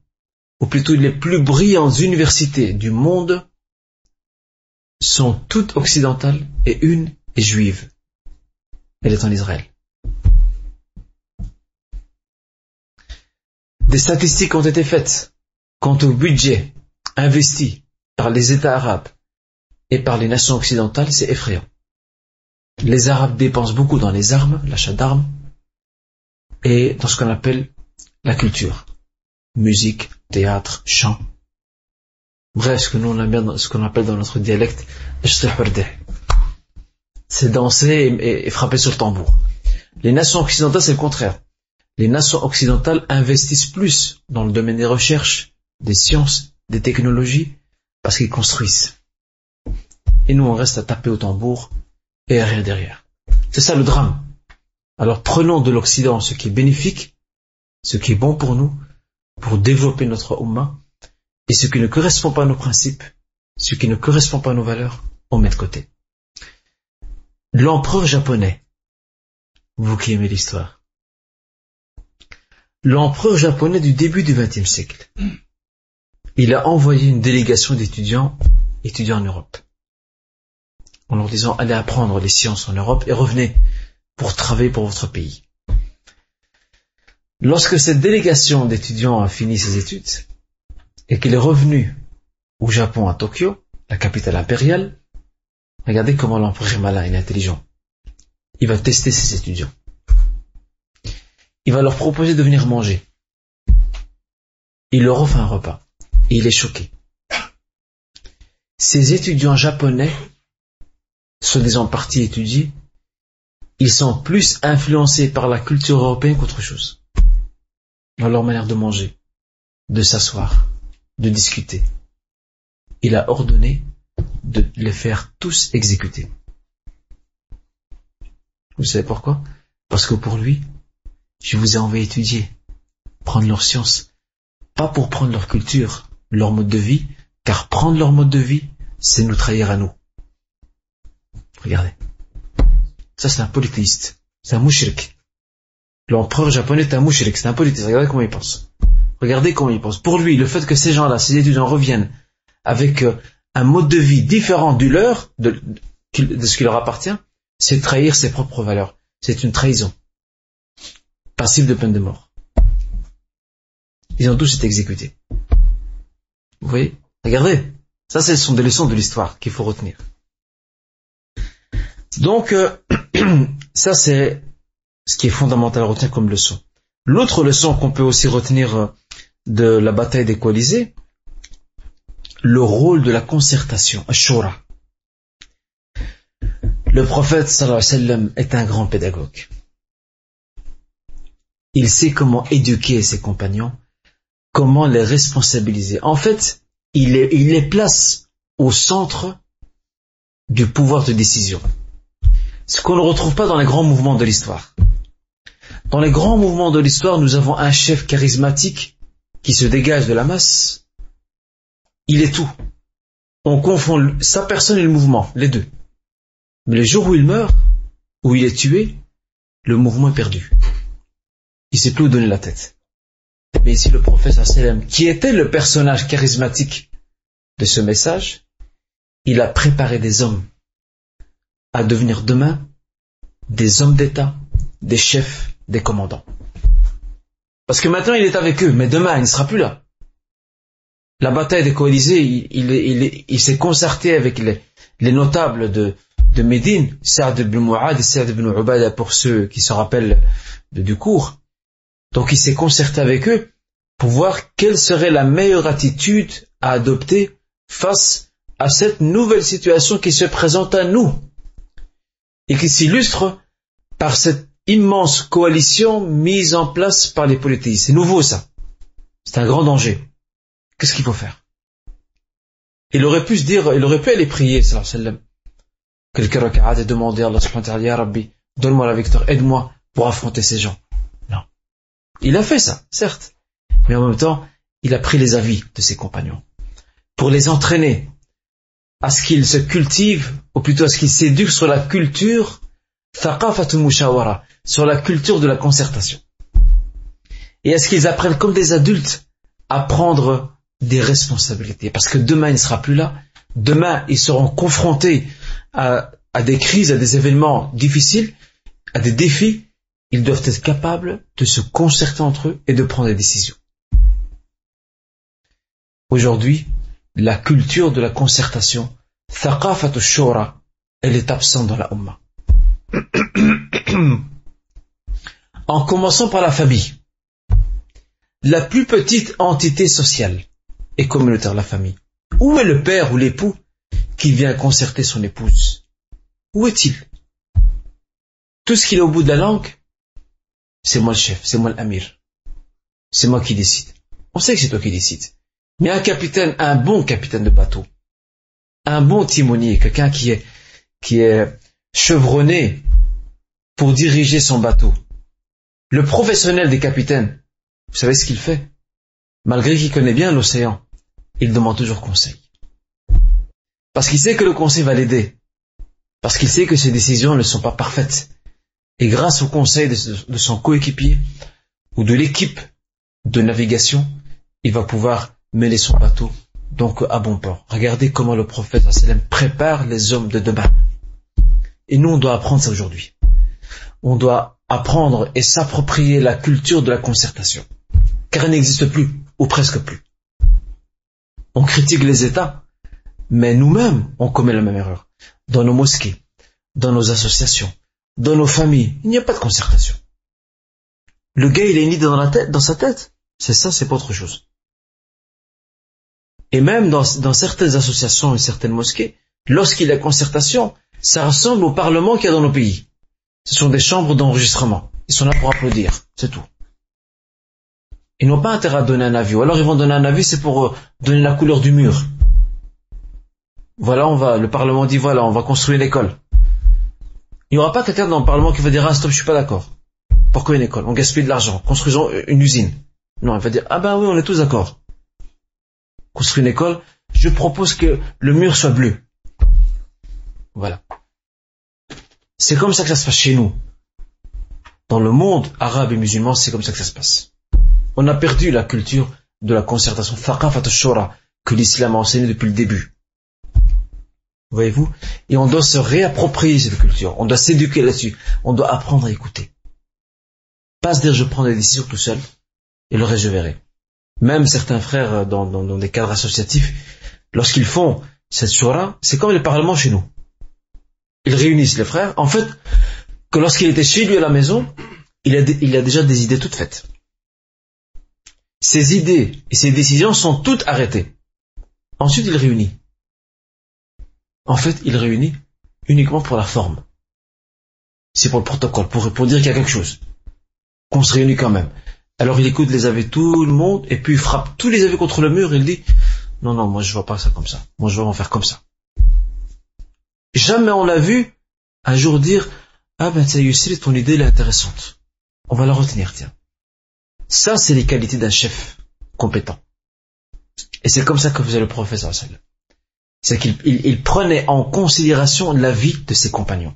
ou plutôt les plus brillantes universités du monde sont toutes occidentales et une est juive. Elle est en Israël. Des statistiques ont été faites quant au budget investi par les États arabes et par les nations occidentales, c'est effrayant. Les Arabes dépensent beaucoup dans les armes, l'achat d'armes, et dans ce qu'on appelle la culture. Musique, théâtre, chant. Bref, ce que nous on aime bien, ce qu'on appelle dans notre dialecte, c'est danser et, et, et frapper sur le tambour. Les nations occidentales, c'est le contraire. Les nations occidentales investissent plus dans le domaine des recherches, des sciences, des technologies, parce qu'ils construisent. Et nous, on reste à taper au tambour et à rien derrière. C'est ça le drame. Alors prenons de l'Occident ce qui est bénéfique, ce qui est bon pour nous, pour développer notre Ummah, et ce qui ne correspond pas à nos principes, ce qui ne correspond pas à nos valeurs, on met de côté. L'empereur japonais, vous qui aimez l'histoire, l'empereur japonais du début du vingtième siècle, il a envoyé une délégation d'étudiants étudiants en Europe. en leur disant allez apprendre les sciences en Europe et revenez pour travailler pour votre pays. Lorsque cette délégation d'étudiants a fini ses études et qu'il est revenu au Japon à Tokyo, la capitale impériale, regardez comment l'empereur est malin, il est intelligent. Il va tester ses étudiants. Il va leur proposer de venir manger. Il leur offre un repas. Et il est choqué. Ces étudiants japonais sont des en partie étudiés. Ils sont plus influencés par la culture européenne qu'autre chose. Dans leur manière de manger, de s'asseoir, de discuter. Il a ordonné de les faire tous exécuter. Vous savez pourquoi ? Parce que pour lui, je vous ai envoyé étudier, prendre leur science, pas pour prendre leur culture, leur mode de vie, car prendre leur mode de vie, c'est nous trahir à nous. Regardez. Ça, c'est un polythéiste. C'est un mouchirik. L'empereur japonais est un mouchirik, c'est un polythéiste. Regardez comment il pense. Regardez comment il pense. Pour lui, le fait que ces gens-là, ces étudiants reviennent avec un mode de vie différent du leur, de, de ce qui leur appartient, c'est trahir ses propres valeurs. C'est une trahison. Passible de peine de mort. Ils ont tous été exécutés. Vous voyez ? Regardez. Ça, ce sont des leçons de l'histoire qu'il faut retenir. Donc, euh, ça, c'est ce qui est fondamental à retenir comme leçon. L'autre leçon qu'on peut aussi retenir de la bataille des Coalisés, le rôle de la concertation, ash-shura. Le prophète, sallallahu alayhi wa sallam, est un grand pédagogue. Il sait comment éduquer ses compagnons, comment les responsabiliser. En fait, il les, il les place au centre du pouvoir de décision. Ce qu'on ne retrouve pas dans les grands mouvements de l'histoire. Dans les grands mouvements de l'histoire, nous avons un chef charismatique qui se dégage de la masse. Il est tout. On confond sa personne et le mouvement, les deux. Mais le jour où il meurt, où il est tué, le mouvement est perdu. Il ne sait plus où donner la tête. Mais ici, le prophète, qui était le personnage charismatique de ce message, il a préparé des hommes à devenir demain des hommes d'État, des chefs, des commandants. Parce que maintenant, il est avec eux, mais demain, il ne sera plus là. La bataille des Coalisés, il, il, il, il, il s'est concerté avec les, les notables de, de Médine, Sa'd ibn Mu'adh et Sa'd ibn Ubadah, pour ceux qui se rappellent de, du cours. Donc, il s'est concerté avec eux pour voir quelle serait la meilleure attitude à adopter face à cette nouvelle situation qui se présente à nous et qui s'illustre par cette immense coalition mise en place par les polythéistes. C'est nouveau, ça. C'est un grand danger. Qu'est-ce qu'il faut faire ? Il aurait pu se dire, il aurait pu aller prier, sallallahu alayhi wa sallam. Quelques raka'at et demander à Allah subhanahu wa ta'ala, ya Rabbi, donne-moi la victoire, aide-moi pour affronter ces gens. Il a fait ça, certes, mais en même temps, il a pris les avis de ses compagnons pour les entraîner à ce qu'ils se cultivent, ou plutôt à ce qu'ils s'éduquent sur la culture thaqafatul mushawara, sur la culture de la concertation. Et à ce qu'ils apprennent comme des adultes à prendre des responsabilités, parce que demain il ne sera plus là, demain ils seront confrontés à, à des crises, à des événements difficiles, à des défis. Ils doivent être capables de se concerter entre eux et de prendre des décisions. Aujourd'hui, la culture de la concertation, thaqafatu shura, elle est absente dans la Ummah. En commençant par la famille, la plus petite entité sociale et communautaire, la famille. Où est le père ou l'époux qui vient concerter son épouse ? Où est-il ? Tout ce qu'il a au bout de la langue, c'est moi le chef, c'est moi l'amir, c'est moi qui décide. On sait que c'est toi qui décides. Mais un capitaine, un bon capitaine de bateau, un bon timonier, quelqu'un qui est, qui est chevronné pour diriger son bateau, le professionnel des capitaines, vous savez ce qu'il fait ? Malgré qu'il connaît bien l'océan, il demande toujours conseil. Parce qu'il sait que le conseil va l'aider. Parce qu'il sait que ses décisions ne sont pas parfaites. Et grâce au conseil de son coéquipier ou de l'équipe de navigation, il va pouvoir mêler son bateau donc à bon port. Regardez comment le prophète prépare les hommes de demain. Et nous, on doit apprendre ça aujourd'hui. On doit apprendre et s'approprier la culture de la concertation, car elle n'existe plus, ou presque plus. On critique les États, mais nous-mêmes, on commet la même erreur. Dans nos mosquées, dans nos associations, dans nos familles, il n'y a pas de concertation. Le gars, il a une idée dans la tête, dans sa tête. C'est ça, c'est pas autre chose. Et même dans, dans certaines associations et certaines mosquées, lorsqu'il y a concertation, ça ressemble au parlement qu'il y a dans nos pays. Ce sont des chambres d'enregistrement. Ils sont là pour applaudir, c'est tout. Ils n'ont pas intérêt à donner un avis. Ou alors ils vont donner un avis, c'est pour donner la couleur du mur. Voilà, on va, le Parlement dit, voilà, on va construire une école. Il n'y aura pas quelqu'un dans le Parlement qui va dire, ah stop, je suis pas d'accord. Pourquoi une école? On gaspille de l'argent. Construisons une usine. Non, il va dire, ah ben oui, on est tous d'accord. Construire une école, je propose que le mur soit bleu. Voilà. C'est comme ça que ça se passe chez nous. Dans le monde arabe et musulman, c'est comme ça que ça se passe. On a perdu la culture de la concertation, Thaqafat al-Shura, que l'islam a enseigné depuis le début. Voyez-vous? Et on doit se réapproprier cette culture. On doit s'éduquer là-dessus. On doit apprendre à écouter. Pas se dire je prends des décisions tout seul et le reste je verrai. Même certains frères dans, dans, dans des cadres associatifs, lorsqu'ils font cette shura, c'est comme les parlements chez nous. Ils réunissent les frères. En fait, que lorsqu'il était chez lui à la maison, il a, de, il a déjà des idées toutes faites. Ses idées et ses décisions sont toutes arrêtées. Ensuite, il réunit. En fait, il réunit uniquement pour la forme. C'est pour le protocole, pour, pour dire qu'il y a quelque chose. Qu'on se réunit quand même. Alors, il écoute les avis de tout le monde et puis il frappe tous les avis contre le mur et il dit « Non, non, moi je vois pas ça comme ça. Moi je vais en faire comme ça. » Jamais on l'a vu un jour dire « Ah ben tiens Yusri, ton idée elle est intéressante. On va la retenir, tiens. » Ça, c'est les qualités d'un chef compétent. Et c'est comme ça que faisait le prophète. C'est qu'il il, il prenait en considération l'avis de ses compagnons.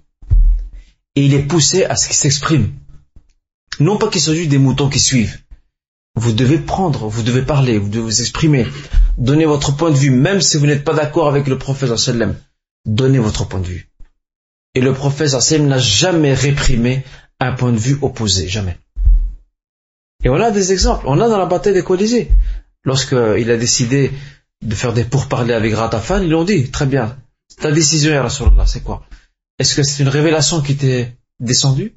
Et il les poussait à ce qu'ils s'expriment. Non pas qu'ils soient juste des moutons qui suivent. Vous devez prendre, vous devez parler, vous devez vous exprimer. Donnez votre point de vue, même si vous n'êtes pas d'accord avec le prophète sallam. Donnez votre point de vue. Et le prophète sallam n'a jamais réprimé un point de vue opposé, jamais. Et on a des exemples. On a dans la bataille des Colisées, lorsqu'il a décidé de faire des pourparlers avec Ghatafan, ils l'ont dit, très bien, ta décision ya Rasulallah, c'est quoi? Est-ce que c'est une révélation qui t'est descendue?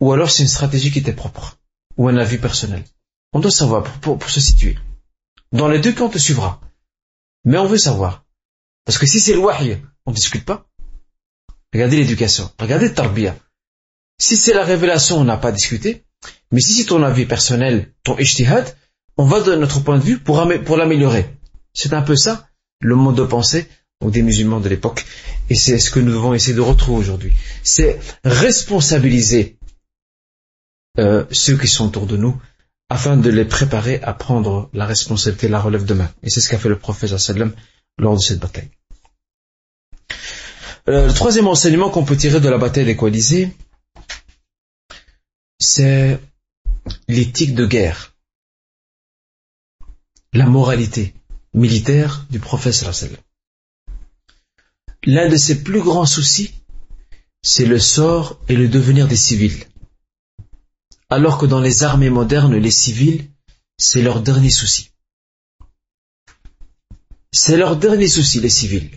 Ou alors c'est une stratégie qui t'est propre? Ou un avis personnel? On doit savoir pour, pour, pour se situer. Dans les deux cas, on te suivra. Mais on veut savoir. Parce que si c'est le wahy, on ne discute pas. Regardez l'éducation, regardez le tarbiya. Si c'est la révélation, on n'a pas discuté. Mais si c'est ton avis personnel, ton ijtihad, on va donner notre point de vue pour, pour l'améliorer. C'est un peu ça, le mode de pensée des musulmans de l'époque. Et c'est ce que nous devons essayer de retrouver aujourd'hui. C'est responsabiliser euh, ceux qui sont autour de nous, afin de les préparer à prendre la responsabilité, la relève demain. Et c'est ce qu'a fait le prophète sallam lors de cette bataille. Euh, le troisième enseignement qu'on peut tirer de la bataille des Coalisés, c'est l'éthique de guerre, la moralité militaire du prophète sallallahu alayhi wa sallam. L'un de ses plus grands soucis, c'est le sort et le devenir des civils. Alors que dans les armées modernes, les civils, c'est leur dernier souci. C'est leur dernier souci, les civils.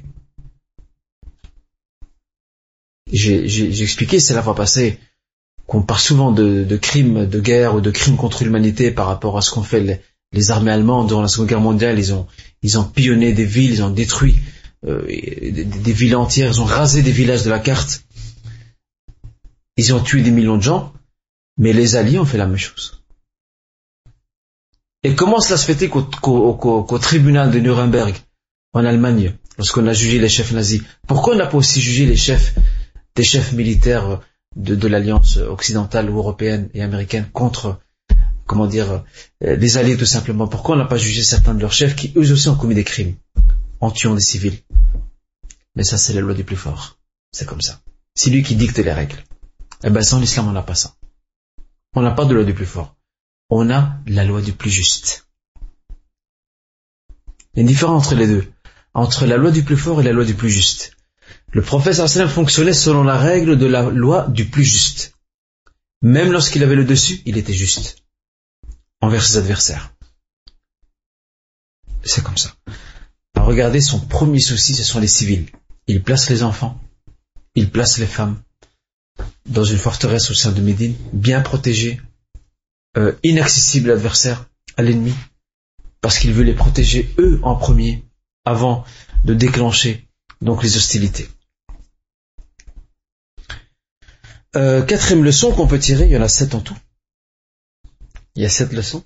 J'ai, j'ai, j'ai expliqué, c'est la fois passée, qu'on parle souvent de, de crimes de guerre ou de crimes contre l'humanité par rapport à ce qu'ont fait les, les armées allemandes durant la Seconde Guerre mondiale. Ils ont, ils ont pillonné des villes, ils ont détruit euh, des, des villes entières, ils ont rasé des villages de la carte. Ils ont tué des millions de gens, mais les Alliés ont fait la même chose. Et comment cela se fait-il qu'au, qu'au, qu'au, qu'au tribunal de Nuremberg, en Allemagne, lorsqu'on a jugé les chefs nazis, pourquoi on n'a pas aussi jugé les chefs, des chefs militaires De, de l'alliance occidentale ou européenne et américaine contre, comment dire, euh, les alliés tout simplement? Pourquoi on n'a pas jugé certains de leurs chefs qui eux aussi ont commis des crimes en tuant des civils? Mais ça, c'est la loi du plus fort. C'est comme ça. C'est lui qui dicte les règles. Eh ben, sans l'islam, on n'a pas ça. On n'a pas de loi du plus fort. On a la loi du plus juste. Il y a une différence entre les deux. Entre la loi du plus fort et la loi du plus juste. Le prophète sallallahu alayhi wa sallam fonctionnait selon la règle de la loi du plus juste. Même lorsqu'il avait le dessus, il était juste envers ses adversaires. C'est comme ça. Alors regardez, son premier souci, ce sont les civils. Il place les enfants, il place les femmes dans une forteresse au sein de Médine, bien protégée, euh, inaccessible à l'adversaire, à l'ennemi, parce qu'il veut les protéger eux en premier, avant de déclencher donc les hostilités. Euh, quatrième leçon qu'on peut tirer, il y en a sept en tout. Il y a sept leçons.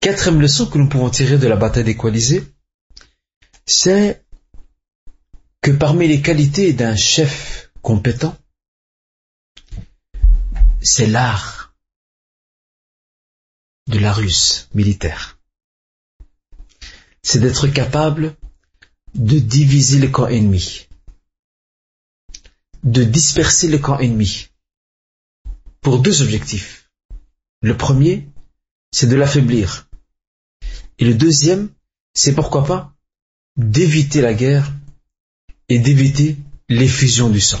Quatrième leçon que nous pouvons tirer de la bataille des Coalisés, c'est que parmi les qualités d'un chef compétent, c'est l'art de la ruse militaire. C'est d'être capable de diviser le camp ennemi, de disperser le camp ennemi, pour deux objectifs. Le premier, c'est de l'affaiblir. Et le deuxième, c'est pourquoi pas d'éviter la guerre et d'éviter l'effusion du sang.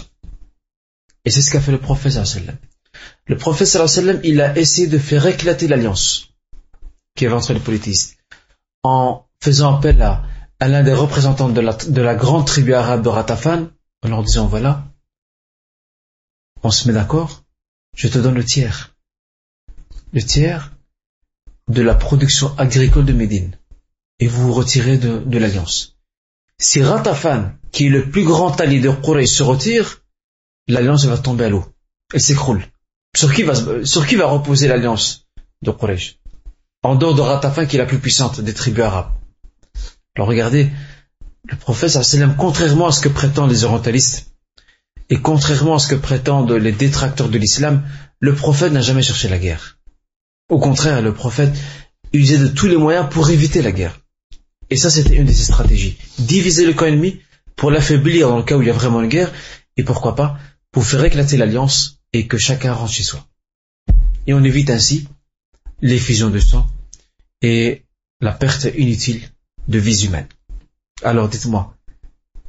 Et c'est ce qu'a fait le prophète sallallahu alayhi wa sallam. Le prophète sallallahu alayhi wa sallam, il a essayé de faire éclater l'alliance qui avait entre les polythéistes en faisant appel à, à l'un des représentants de la, de la grande tribu arabe de Ghatafan, en leur disant voilà, on se met d'accord, je te donne le tiers. Le tiers de la production agricole de Médine. Et vous vous retirez de, de l'alliance. Si Ghatafan, qui est le plus grand allié de Quraysh, se retire, l'alliance va tomber à l'eau. Elle s'écroule. Sur qui va, sur qui va reposer l'alliance de Quraysh? En dehors de Ghatafan, qui est la plus puissante des tribus arabes. Alors regardez, le prophète sallallahu alayhi wa sallam, contrairement à ce que prétendent les orientalistes, et contrairement à ce que prétendent les détracteurs de l'islam, le prophète n'a jamais cherché la guerre. Au contraire, le prophète usait de tous les moyens pour éviter la guerre. Et ça, c'était une de ses stratégies. Diviser le camp ennemi pour l'affaiblir dans le cas où il y a vraiment une guerre, et pourquoi pas, pour faire éclater l'alliance et que chacun rentre chez soi. Et on évite ainsi l'effusion de sang et la perte inutile de vies humaines. Alors dites-moi,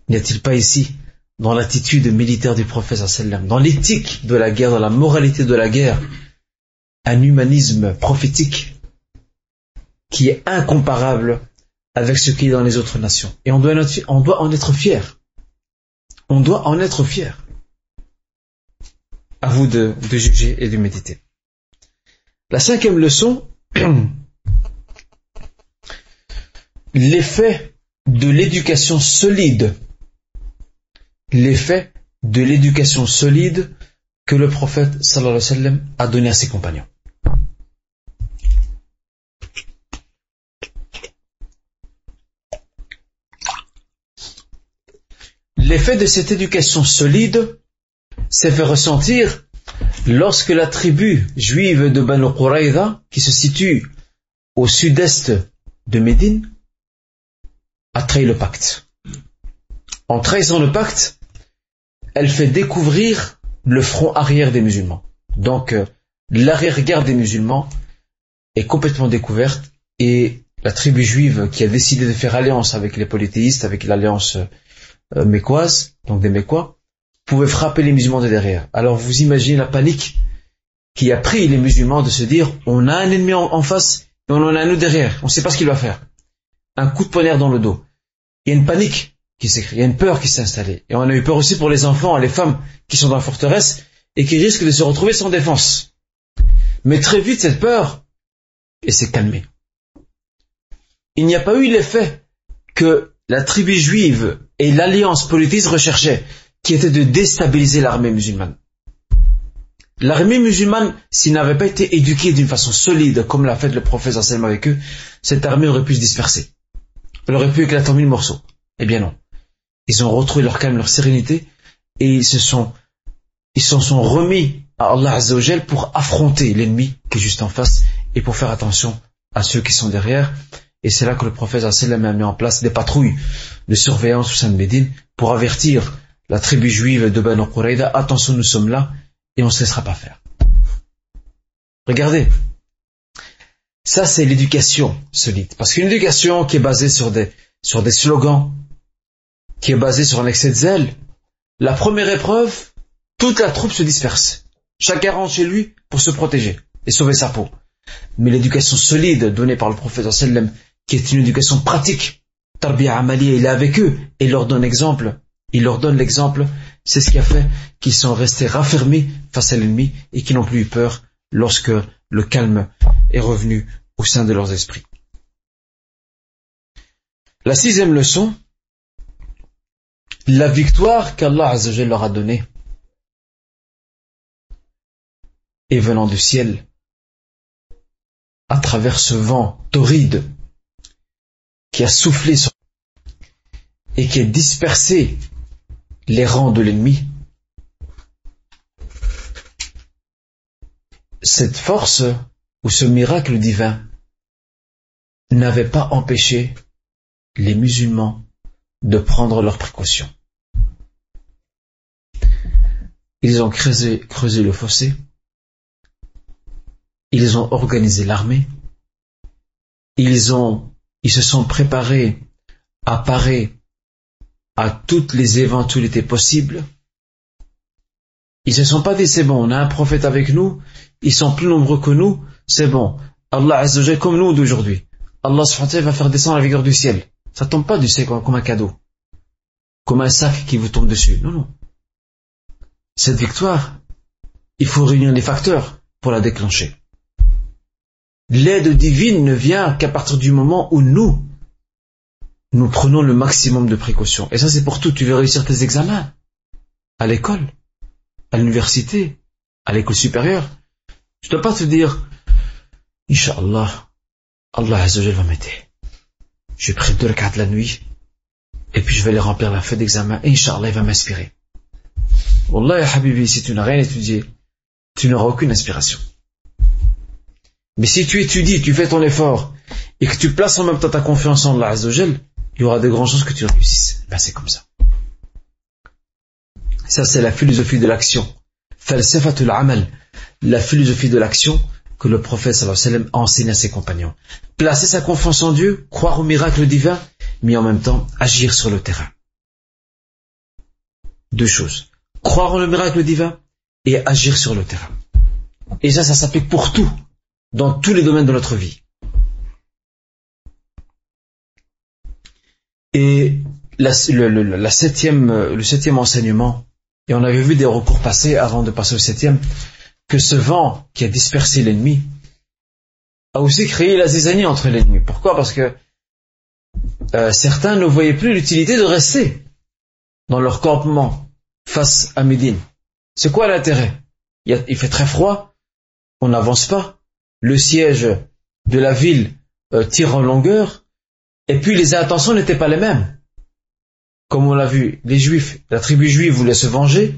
n'y a-t-il pas ici, dans l'attitude militaire du prophète sallam, dans l'éthique de la guerre, dans la moralité de la guerre, un humanisme prophétique qui est incomparable avec ce qui est dans les autres nations? Et on doit, on doit en être fier. On doit en être fier. À vous de, de juger et de méditer. La cinquième leçon, l'effet de l'éducation solide, l'effet de l'éducation solide que le prophète sallallahu alayhi wa sallam a donné à ses compagnons. L'effet de cette éducation solide s'est fait ressentir lorsque la tribu juive de Banu Qurayza, qui se situe au sud-est de Médine, a trahi le pacte. En trahissant le pacte, elle fait découvrir le front arrière des musulmans. Donc, l'arrière-garde des musulmans est complètement découverte et la tribu juive qui a décidé de faire alliance avec les polythéistes, avec l'alliance mécoise, donc des Mécois, pouvaient frapper les musulmans de derrière. Alors vous imaginez la panique qui a pris les musulmans de se dire on a un ennemi en face et on en a un autre derrière, on ne sait pas ce qu'il va faire. Un coup de poignard dans le dos. Il y a une panique qui s'est créée, il y a une peur qui s'est installée. Et on a eu peur aussi pour les enfants et les femmes qui sont dans la forteresse et qui risquent de se retrouver sans défense. Mais très vite cette peur s'est calmée. Il n'y a pas eu l'effet que la tribu juive et l'alliance politique recherchait, qui était de déstabiliser l'armée musulmane. L'armée musulmane, s'il n'avait pas été éduquée d'une façon solide, comme l'a fait le prophète sallallahu alayhi wa sallam avec eux, cette armée aurait pu se disperser. Elle aurait pu éclater en mille morceaux. Eh bien non. Ils ont retrouvé leur calme, leur sérénité, et ils se sont, ils s'en sont remis à Allah Azza wa Jal pour affronter l'ennemi qui est juste en face, et pour faire attention à ceux qui sont derrière. Et c'est là que le prophète sallallahu alayhi wa sallam a mis en place des patrouilles de surveillance au sein de Médine pour avertir la tribu juive de Banu Qurayza, attention, nous sommes là et on ne se laissera pas faire. Regardez, ça c'est l'éducation solide. Parce qu'une éducation qui est basée sur des, sur des slogans, qui est basée sur un excès de zèle. La première épreuve, toute la troupe se disperse. Chacun rentre chez lui pour se protéger et sauver sa peau. Mais l'éducation solide donnée par le prophète sallam, qui est une éducation pratique, Tarbiya Amaliya, il est avec eux et il leur donne l'exemple. Il leur donne l'exemple, c'est ce qui a fait qu'ils sont restés raffermis face à l'ennemi et qu'ils n'ont plus eu peur lorsque le calme est revenu au sein de leurs esprits. La sixième leçon, la victoire qu'Allah Azza wa Jalla leur a donnée est venant du ciel à travers ce vent torride qui a soufflé sur et qui a dispersé les rangs de l'ennemi. Cette force ou ce miracle divin n'avait pas empêché les musulmans de prendre leurs précautions. Ils ont creusé, creusé le fossé, ils ont organisé l'armée, ils ont, ils se sont préparés à parer à toutes les éventualités possibles. Ils se sont pas dit c'est bon, on a un prophète avec nous, ils sont plus nombreux que nous, c'est bon. Allah Azza wa Jalla comme nous d'aujourd'hui. Allah subhanahu wa ta'ala va faire descendre la vigueur du ciel. Ça tombe pas du ciel comme un cadeau, comme un sac qui vous tombe dessus. Non, non. Cette victoire, il faut réunir les facteurs pour la déclencher. L'aide divine ne vient qu'à partir du moment où nous, nous prenons le maximum de précautions. Et ça, c'est pour tout. Tu veux réussir tes examens, à l'école, à l'université, à l'école supérieure. Tu ne dois pas te dire, Inch'Allah, Allah Azza wa Jalla va m'aider. J'ai pris deux rak'at la nuit, et puis je vais aller remplir la feuille d'examen, et Inch'Allah, il va m'inspirer. Wallah, Habibi, si tu n'as rien étudié, tu n'auras aucune inspiration. Mais si tu étudies, tu fais ton effort, et que tu places en même temps ta confiance en Allah Azza wa Jalla, il y aura de grandes chances que tu réussisses. Ben, c'est comme ça. Ça, c'est la philosophie de l'action. Falsafatul amal. La philosophie de l'action que le prophète sallallahu alayhi wa sallam enseigne à ses compagnons. Placer sa confiance en Dieu, croire au miracle divin, mais en même temps, agir sur le terrain. Deux choses. Croire en le miracle divin et agir sur le terrain. Et ça, ça s'applique pour tout. Dans tous les domaines de notre vie. Et la, le, le, la septième, le septième enseignement, et on avait vu des recours passés avant de passer au septième, que ce vent qui a dispersé l'ennemi a aussi créé la zizanie entre l'ennemi. Pourquoi ? Parce que euh, certains ne voyaient plus l'utilité de rester dans leur campement face à Médine. C'est quoi l'intérêt ? il, a, il fait très froid, on n'avance pas. Le siège de la ville euh, tire en longueur, et puis les intentions n'étaient pas les mêmes. Comme on l'a vu, les Juifs, la tribu juive voulait se venger,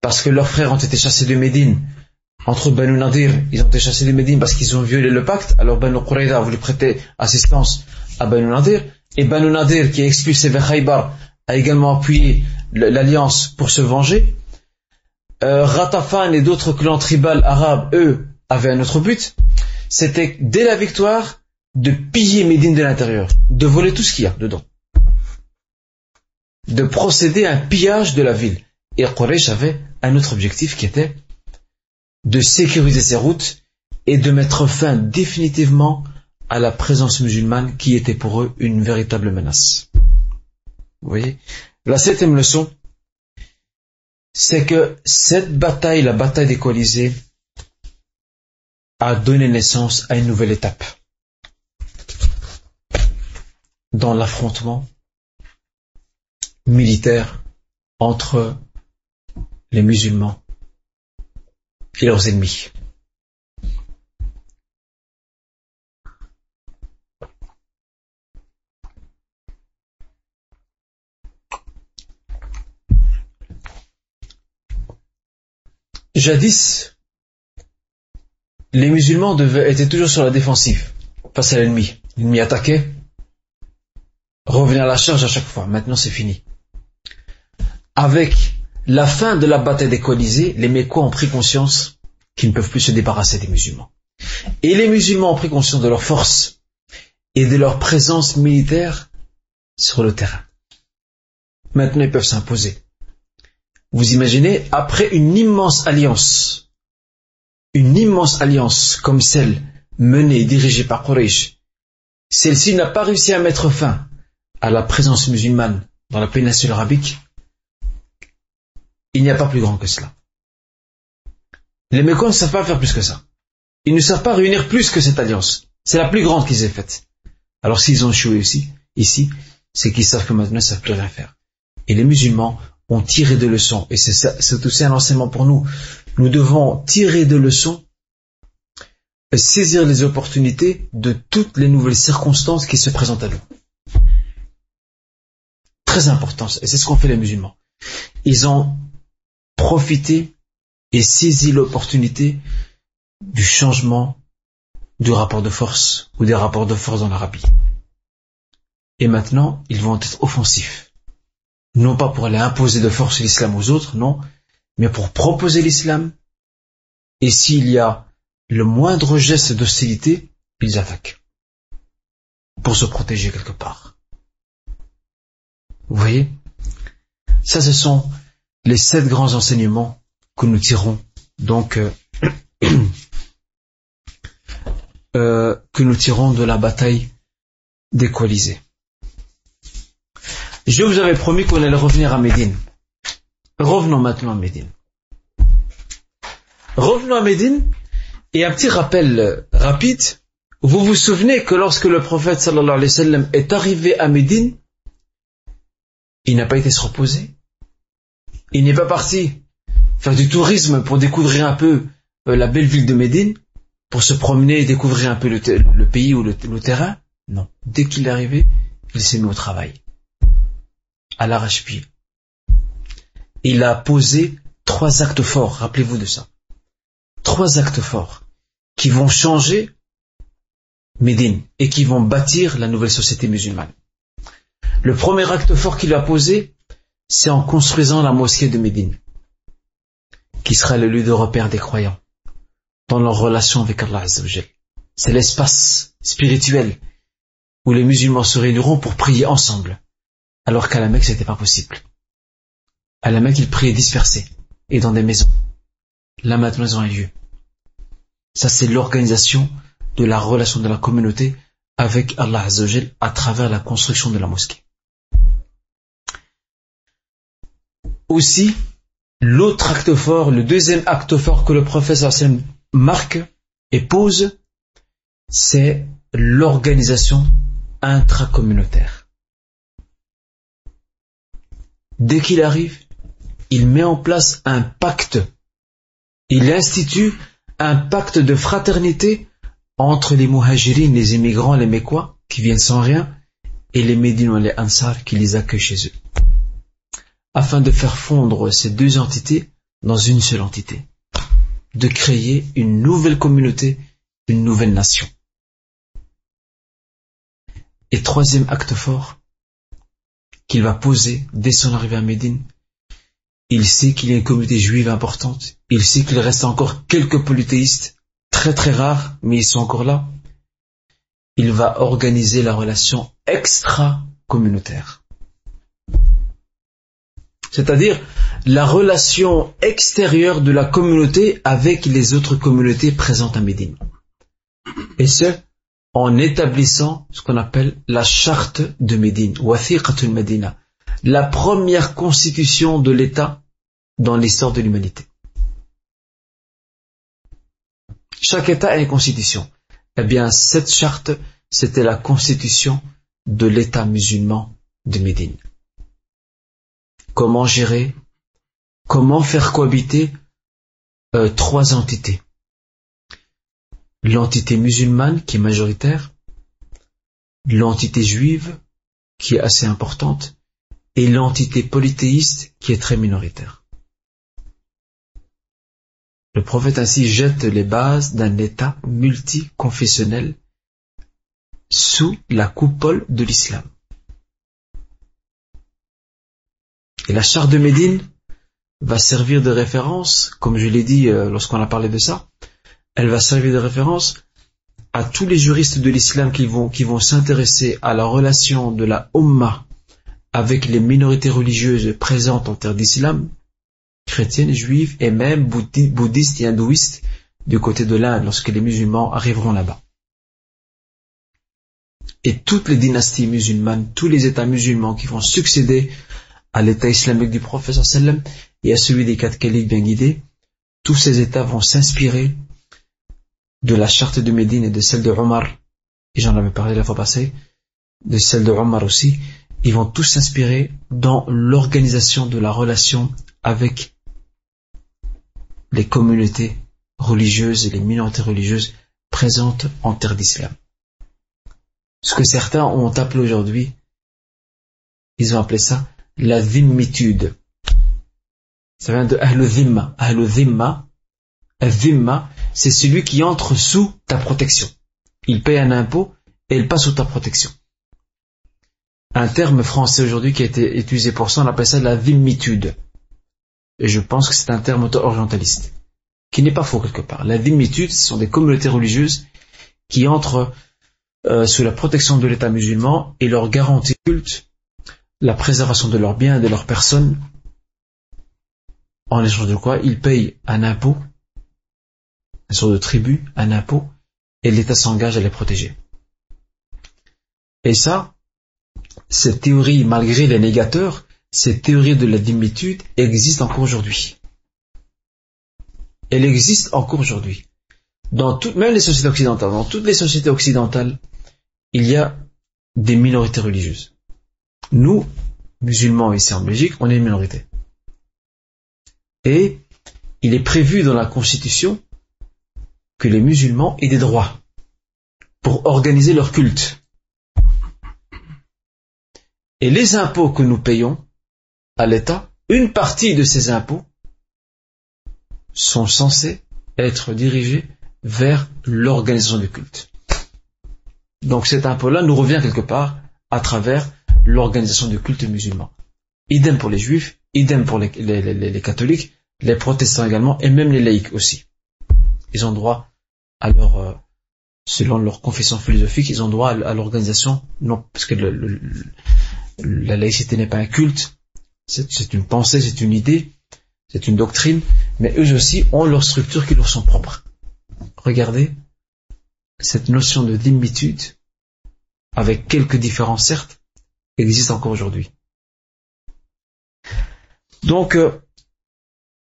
parce que leurs frères ont été chassés de Médine. Entre Banu Nadir, ils ont été chassés de Médine parce qu'ils ont violé le pacte, alors Banu Qurayza voulait prêter assistance à Banu Nadir, et Banu Nadir, qui est expulsé vers Khaybar, a également appuyé l'alliance pour se venger. Euh, Ghatafan et d'autres clans tribales arabes, eux, avait un autre but, c'était dès la victoire de piller Médine de l'intérieur, de voler tout ce qu'il y a dedans, de procéder à un pillage de la ville. Et Quraysh avait un autre objectif qui était de sécuriser ses routes et de mettre fin définitivement à la présence musulmane qui était pour eux une véritable menace. Vous voyez ? La septième leçon, c'est que cette bataille, la bataille des Colisées, a donné naissance à une nouvelle étape dans l'affrontement militaire entre les musulmans et leurs ennemis. Jadis, les musulmans devaient, étaient toujours sur la défensive face à l'ennemi. L'ennemi attaquait, revenait à la charge à chaque fois. Maintenant, c'est fini. Avec la fin de la bataille des Colisées, les Mécois ont pris conscience qu'ils ne peuvent plus se débarrasser des musulmans. Et les musulmans ont pris conscience de leur force et de leur présence militaire sur le terrain. maintenant ils peuvent s'imposer. Vous imaginez, après une immense alliance, une immense alliance comme celle menée et dirigée par Quraysh, celle-ci n'a pas réussi à mettre fin à la présence musulmane dans la péninsule arabique. Il n'y a pas plus grand que cela. Les Mécois ne savent pas faire plus que ça. Ils ne savent pas réunir plus que cette alliance. C'est la plus grande qu'ils aient faite. Alors s'ils ont échoué aussi, ici, c'est qu'ils savent que maintenant ils ne savent plus rien faire. Et les musulmans ont tiré des leçons. Et c'est, c'est aussi un enseignement pour nous. Nous devons tirer des leçons et saisir les opportunités de toutes les nouvelles circonstances qui se présentent à nous. Très important. Et c'est ce qu'ont fait les musulmans. Ils ont profité et saisi l'opportunité du changement du rapport de force ou des rapports de force dans l'Arabie. Et maintenant, ils vont être offensifs. Non pas pour aller imposer de force l'islam aux autres, non, mais pour proposer l'islam. Et s'il y a le moindre geste d'hostilité, ils attaquent. Pour se protéger quelque part. Vous voyez? Ça, ce sont les sept grands enseignements que nous tirons, donc, euh, euh, que nous tirons de la bataille des Coalisés. Je vous avais promis qu'on allait revenir à Médine. Revenons maintenant à Médine. Revenons à Médine, et un petit rappel rapide. Vous vous souvenez que lorsque le prophète sallallahu alayhi wa sallam est arrivé à Médine, il n'a pas été se reposer. Il n'est pas parti faire du tourisme pour découvrir un peu la belle ville de Médine, pour se promener et découvrir un peu le, t- le pays ou le, t- le terrain. Non. Dès qu'il est arrivé, il s'est mis au travail. À l'arrache-pied. Il a posé trois actes forts. Rappelez-vous de ça. Trois actes forts qui vont changer Médine et qui vont bâtir la nouvelle société musulmane. Le premier acte fort qu'il a posé, c'est en construisant la mosquée de Médine, qui sera le lieu de repère des croyants dans leur relation avec Allah Azza wa Jal. C'est l'espace spirituel où les musulmans se réuniront pour prier ensemble. Alors qu'à la Mecque, ce n'était pas possible. À la Mecque, ils priaient dispersés et dans des maisons. Là, maintenant, ils ont un lieu. Ça, c'est l'organisation de la relation de la communauté avec Allah Azza wa Jal à travers la construction de la mosquée. Aussi, l'autre acte fort, le deuxième acte fort que le prophète Hassan marque et pose, c'est l'organisation intracommunautaire. Dès qu'il arrive, il met en place un pacte. Il institue un pacte de fraternité entre les muhajirines, les immigrants, les Mécois, qui viennent sans rien, et les Médinois, les Ansar, qui les accueillent chez eux, afin de faire fondre ces deux entités dans une seule entité, de créer une nouvelle communauté, une nouvelle nation. Et troisième acte fort qu'il va poser dès son arrivée à Médine, il sait qu'il y a une communauté juive importante, il sait qu'il reste encore quelques polythéistes, très très rares, mais ils sont encore là. Il va organiser la relation extra-communautaire. C'est-à-dire la relation extérieure de la communauté avec les autres communautés présentes à Médine. Et ce, en établissant ce qu'on appelle la charte de Médine, Wathiqatul Medina, la première constitution de l'État dans l'histoire de l'humanité. Chaque État a une constitution. Eh bien, cette charte, c'était la constitution de l'État musulman de Médine. Comment gérer, comment faire cohabiter euh, trois entités. L'entité musulmane qui est majoritaire, l'entité juive qui est assez importante et l'entité polythéiste qui est très minoritaire. Le prophète ainsi jette les bases d'un État multiconfessionnel sous la coupole de l'islam. Et la charte de Médine va servir de référence, comme je l'ai dit euh, lorsqu'on a parlé de ça, elle va servir de référence à tous les juristes de l'islam qui vont, qui vont s'intéresser à la relation de la Ummah avec les minorités religieuses présentes en terre d'islam, chrétiennes, juives et même bouddhistes et hindouistes du côté de l'Inde lorsque les musulmans arriveront là-bas. Et toutes les dynasties musulmanes, tous les États musulmans qui vont succéder à l'État islamique du prophète sallallahu alayhi wa sallam et à celui des quatre califes bien guidés, tous ces États vont s'inspirer de la charte de Médine et de celle de Omar, et j'en avais parlé la fois passée, de celle de Omar aussi. Ils vont tous s'inspirer dans l'organisation de la relation avec les communautés religieuses et les minorités religieuses présentes en terre d'islam. Ce que certains ont appelé aujourd'hui, ils ont appelé ça la zimmitude. Ça vient de Ahl-Zimma. Ahl-Zimma, Ahl-Zimma, c'est celui qui entre sous ta protection. Il paye un impôt et il passe sous ta protection. Un terme français aujourd'hui qui a été utilisé pour ça, on appelle ça la zimmitude. Et je pense que c'est un terme orientaliste, qui n'est pas faux quelque part. La zimmitude, ce sont des communautés religieuses qui entrent euh, sous la protection de l'État musulman et leur garantit culte, la préservation de leurs biens et de leurs personnes, en échange de quoi ils payent un impôt, une sorte de tribut, un impôt, et l'État s'engage à les protéger. Et ça, cette théorie, malgré les négateurs, cette théorie de la dimitude existe encore aujourd'hui. Elle existe encore aujourd'hui. Dans toutes, même les sociétés occidentales, dans toutes les sociétés occidentales, il y a des minorités religieuses. Nous, musulmans ici en Belgique, on est une minorité. Et il est prévu dans la Constitution que les musulmans aient des droits pour organiser leur culte. Et les impôts que nous payons à l'État, une partie de ces impôts sont censés être dirigés vers l'organisation du culte. Donc cet impôt-là nous revient quelque part à travers l'organisation du culte musulman. Idem pour les juifs, idem pour les, les, les, les catholiques, les protestants également, et même les laïcs aussi. Ils ont droit à leur... Euh, selon leur confession philosophique, ils ont droit à l'organisation. Non, parce que le, le, le, la laïcité n'est pas un culte, c'est, c'est une pensée, c'est une idée, c'est une doctrine, mais eux aussi ont leurs structures qui leur sont propres. Regardez cette notion de dimitude, avec quelques différences certes, existe encore aujourd'hui. Donc euh,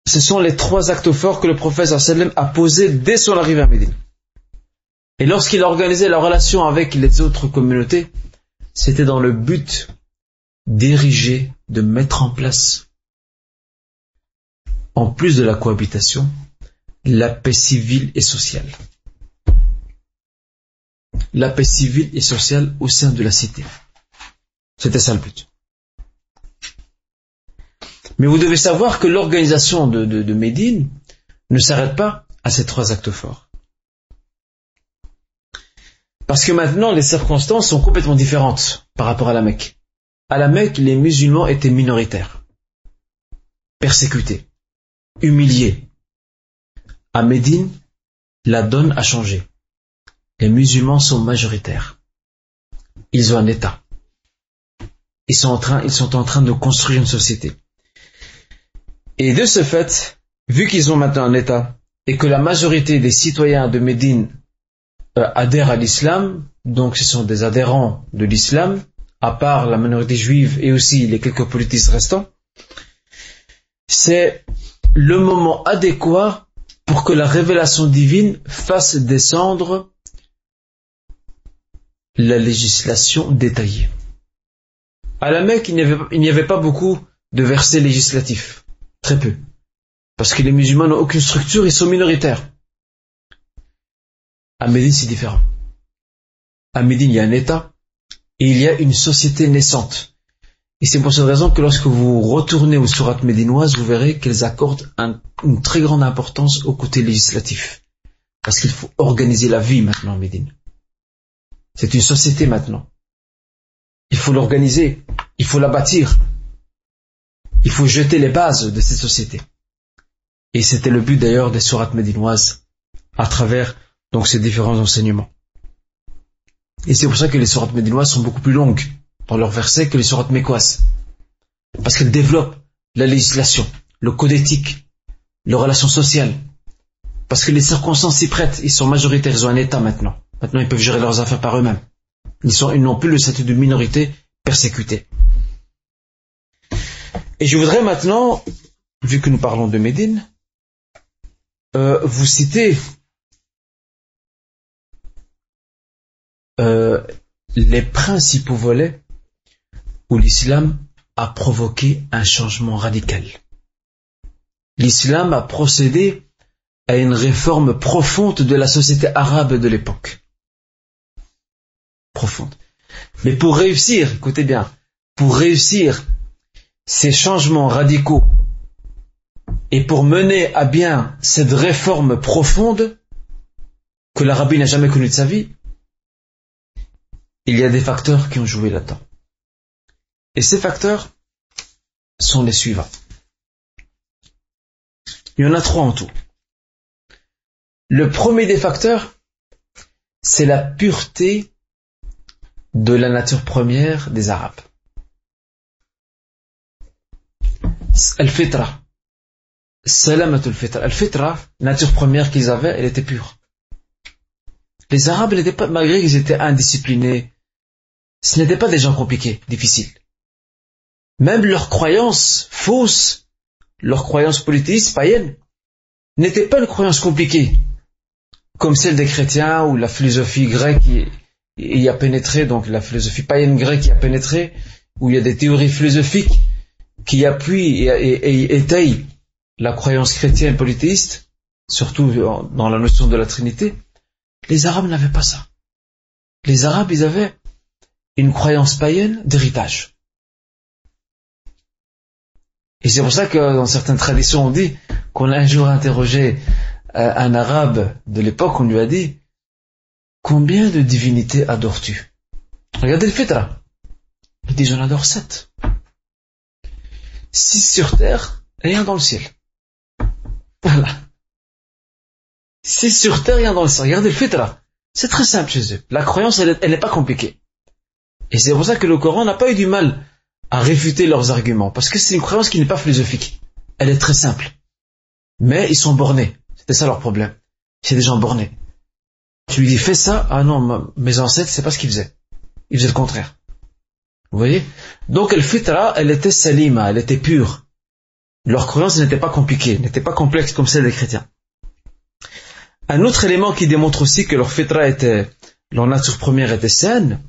ce sont les trois actes forts que le prophète sallallahu alayhi wa sallam a posés dès son arrivée à Médine. Et lorsqu'il a organisé la relation avec les autres communautés, c'était dans le but d'ériger, de mettre en place, en plus de la cohabitation, la paix civile et sociale. La paix civile et sociale au sein de la cité. C'était ça le but. Mais vous devez savoir que l'organisation de, de, de Médine ne s'arrête pas à ces trois actes forts. Parce que maintenant, les circonstances sont complètement différentes par rapport à la Mecque. À la Mecque, les musulmans étaient minoritaires, persécutés, humiliés. À Médine, la donne a changé. Les musulmans sont majoritaires. Ils ont un État. Ils sont en train, ils sont en train de construire une société. Et de ce fait, vu qu'ils ont maintenant un État et que la majorité des citoyens de Médine adhèrent à l'islam, donc ce sont des adhérents de l'islam, à part la minorité juive et aussi les quelques politistes restants, c'est le moment adéquat pour que la révélation divine fasse descendre la législation détaillée. À la Mecque, il n'y avait, il n'y avait pas beaucoup de versets législatifs, très peu, parce que les musulmans n'ont aucune structure, ils sont minoritaires. À Médine, c'est différent. À Médine, il y a un État et il y a une société naissante. Et c'est pour cette raison que lorsque vous retournez aux sourates médinoises, vous verrez qu'elles accordent un, une très grande importance au côté législatif. Parce qu'il faut organiser la vie maintenant à Médine. C'est une société maintenant. Il faut l'organiser, il faut la bâtir. Il faut jeter les bases de cette société. Et c'était le but d'ailleurs des sourates médinoises à travers... donc ces différents enseignements. Et c'est pour ça que les sourates médinoises sont beaucoup plus longues dans leurs versets que les sourates mecquoises. parce qu'il développe la législation, le code éthique, les relations sociales, parce que les circonstances s'y prêtent, ils sont majoritaires, ils ont un État maintenant. Maintenant, ils peuvent gérer leurs affaires par eux-mêmes. Ils sont, ils n'ont plus le statut de minorité persécutée. Et je voudrais maintenant, vu que nous parlons de Médine, euh, vous citer euh, les principaux volets où l'islam a provoqué un changement radical. L'islam a procédé à une réforme profonde de la société arabe de l'époque. Profonde. Mais pour réussir, écoutez bien, pour réussir ces changements radicaux et pour mener à bien cette réforme profonde que l'Arabie n'a jamais connue de sa vie, il y a des facteurs qui ont joué là-dedans. Et ces facteurs sont les suivants. Il y en a trois en tout. Le premier des facteurs, c'est la pureté de la nature première des Arabes. Al-Fitra. Salamatul Fitra. Al-Fitra, nature première qu'ils avaient, elle était pure. Les Arabes n'étaient pas, malgré qu'ils étaient indisciplinés, ce n'étaient pas des gens compliqués, difficiles. Même leurs croyances fausses, leurs croyances politistes, païennes, n'étaient pas une croyance compliquée, comme celle des chrétiens ou la philosophie grecque y a pénétré, donc la philosophie païenne grecque y a pénétré, où il y a des théories philosophiques qui appuient et, et, et étayent la croyance chrétienne polythéiste, surtout dans la notion de la Trinité. Les Arabes n'avaient pas ça. Les Arabes, ils avaient une croyance païenne d'héritage. Et c'est pour ça que dans certaines traditions, on dit qu'on a un jour interrogé un arabe de l'époque, on lui a dit « Combien de divinités adores-tu » Regardez le fitra. Il dit « J'en adore sept. Six sur terre et un dans le ciel. » Voilà. Six sur terre et un dans le ciel. Regardez le fitra. C'est très simple chez eux. La croyance, elle n'est pas compliquée. Et c'est pour ça que le Coran n'a pas eu du mal à réfuter leurs arguments, parce que c'est une croyance qui n'est pas philosophique. Elle est très simple. Mais ils sont bornés. C'était ça leur problème. C'est des gens bornés. Tu lui dis, fais ça. Ah non, ma, mes ancêtres, c'est pas ce qu'ils faisaient. Ils faisaient le contraire. Vous voyez? Donc, al-fitra, elle était salima, elle était pure. Leur croyance n'était pas compliquée, n'était pas complexe comme celle des chrétiens. Un autre élément qui démontre aussi que leur fitra était, leur nature première était saine,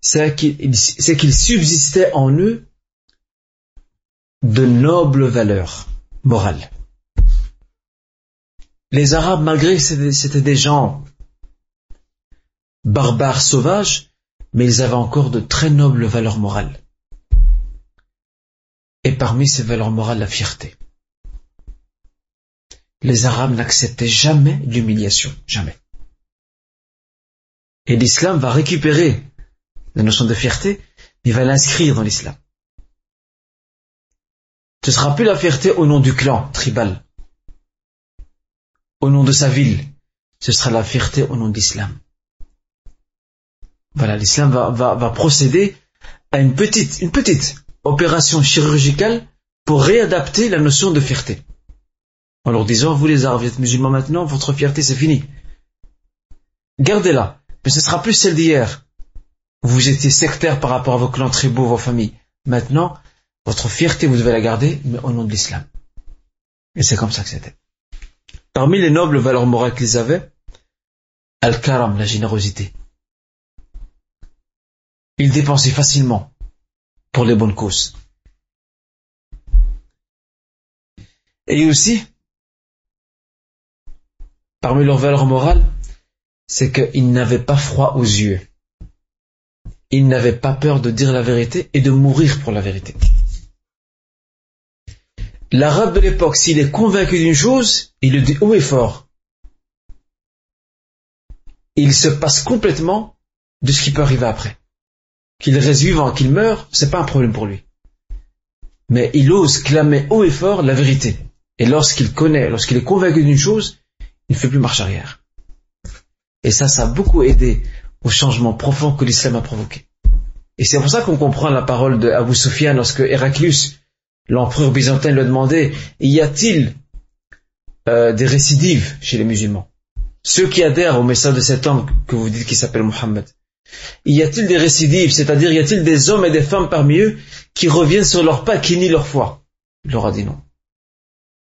c'est qu'il, c'est qu'il subsistait en eux de nobles valeurs morales. Les Arabes, malgré que c'était, c'était des gens barbares, sauvages, mais ils avaient encore de très nobles valeurs morales. Et parmi ces valeurs morales, la fierté. Les Arabes n'acceptaient jamais l'humiliation, jamais. Et l'islam va récupérer la notion de fierté, il va l'inscrire dans l'islam. Ce ne sera plus la fierté au nom du clan tribal, au nom de sa ville. Ce sera la fierté au nom de l'islam. Voilà, l'islam va, va, va procéder à une petite, une petite opération chirurgicale pour réadapter la notion de fierté. En leur disant, vous les Arabes, vous êtes musulmans maintenant, votre fierté c'est fini. Gardez-la, mais ce ne sera plus celle d'hier. Vous étiez sectaire par rapport à vos clans tribaux, vos familles. Maintenant, votre fierté, vous devez la garder, mais au nom de l'islam. Et c'est comme ça que c'était. Parmi les nobles valeurs morales qu'ils avaient, al-karam, la générosité. Ils dépensaient facilement pour les bonnes causes. Et aussi, parmi leurs valeurs morales, c'est qu'ils n'avaient pas froid aux yeux. Ils n'avaient pas peur de dire la vérité et de mourir pour la vérité. L'arabe de l'époque, s'il est convaincu d'une chose, il le dit haut et fort. Il se passe complètement de ce qui peut arriver après. Qu'il reste vivant, qu'il meure, c'est pas un problème pour lui. Mais il ose clamer haut et fort la vérité. Et lorsqu'il connaît, lorsqu'il est convaincu d'une chose, il ne fait plus marche arrière. Et ça, ça a beaucoup aidé au changement profond que l'islam a provoqué. Et c'est pour ça qu'on comprend la parole de Abu Soufiane lorsque Heraclius, l'empereur byzantin, lui a demandé « Y a-t-il euh, des récidives chez les musulmans ?» Ceux qui adhèrent au message de cet homme que vous dites qui s'appelle Muhammad. « Y a-t-il des récidives » C'est-à-dire, y a-t-il des hommes et des femmes parmi eux qui reviennent sur leur pas, qui nient leur foi ? Il leur a dit non.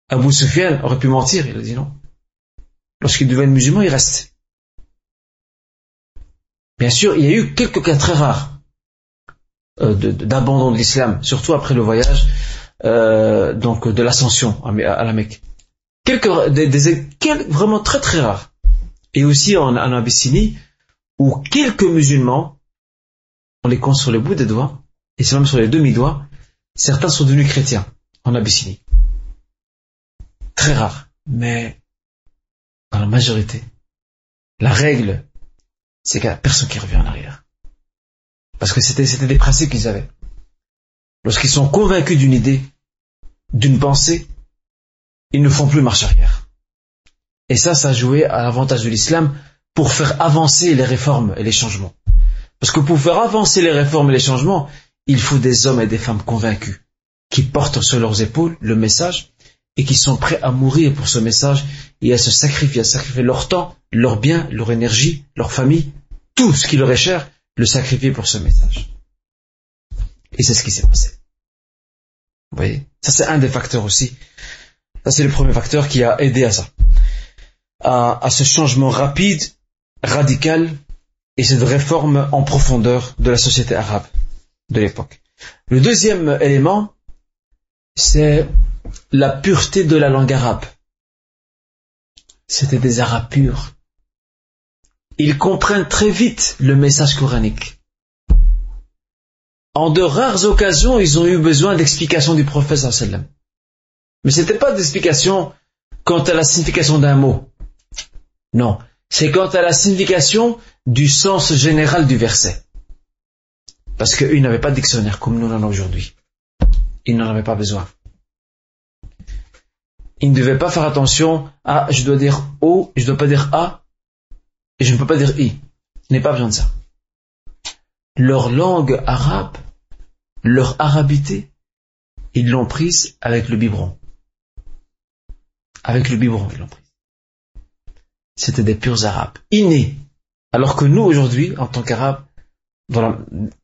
Abu Soufiane aurait pu mentir, il a dit non. Lorsqu'il devient musulman, il reste. Bien sûr, il y a eu quelques cas très rares euh, de, de, d'abandon de l'islam, surtout après le voyage euh, donc de l'ascension à, à la Mecque. Quelques, des, des, quelques, vraiment très très rares. Et aussi en, en Abyssinie, où quelques musulmans, on les compte sur le bout des doigts, et c'est même sur les demi-doigts, certains sont devenus chrétiens en Abyssinie. Très rare, mais dans la majorité, la règle, c'est qu'il n'y a personne qui revient en arrière. Parce que c'était, c'était des principes qu'ils avaient. Lorsqu'ils sont convaincus d'une idée, d'une pensée, ils ne font plus marche arrière. Et ça, ça a joué à l'avantage de l'islam pour faire avancer les réformes et les changements. Parce que pour faire avancer les réformes et les changements, il faut des hommes et des femmes convaincus, qui portent sur leurs épaules le message, et qui sont prêts à mourir pour ce message et à se sacrifier, à sacrifier leur temps, leur bien, leur énergie, leur famille, tout ce qui leur est cher, le sacrifier pour ce message. Et c'est ce qui s'est passé. Vous voyez, ça c'est un des facteurs aussi. Ça c'est le premier facteur qui a aidé à ça, à, à ce changement rapide, radical et cette réforme en profondeur de la société arabe de l'époque. Le deuxième élément, c'est la pureté de la langue arabe. C'était des Arabes purs. Ils comprennent très vite le message coranique. En de rares occasions, ils ont eu besoin d'explications du prophète sallallahu alayhi wa sallam. Mais ce n'était pas d'explication quant à la signification d'un mot. Non, c'est quant à la signification du sens général du verset. Parce qu'ils n'avaient pas de dictionnaire comme nous l'en avons aujourd'hui. Ils n'en avaient pas besoin. Ils ne devaient pas faire attention à « je dois dire O », « je ne dois pas dire A » et « je ne peux pas dire I ». Il n'est pas besoin de ça. Leur langue arabe, leur arabité, ils l'ont prise avec le biberon. Avec le biberon, ils l'ont prise. C'était des purs arabes, innés. Alors que nous, aujourd'hui, en tant qu'arabes, dans la,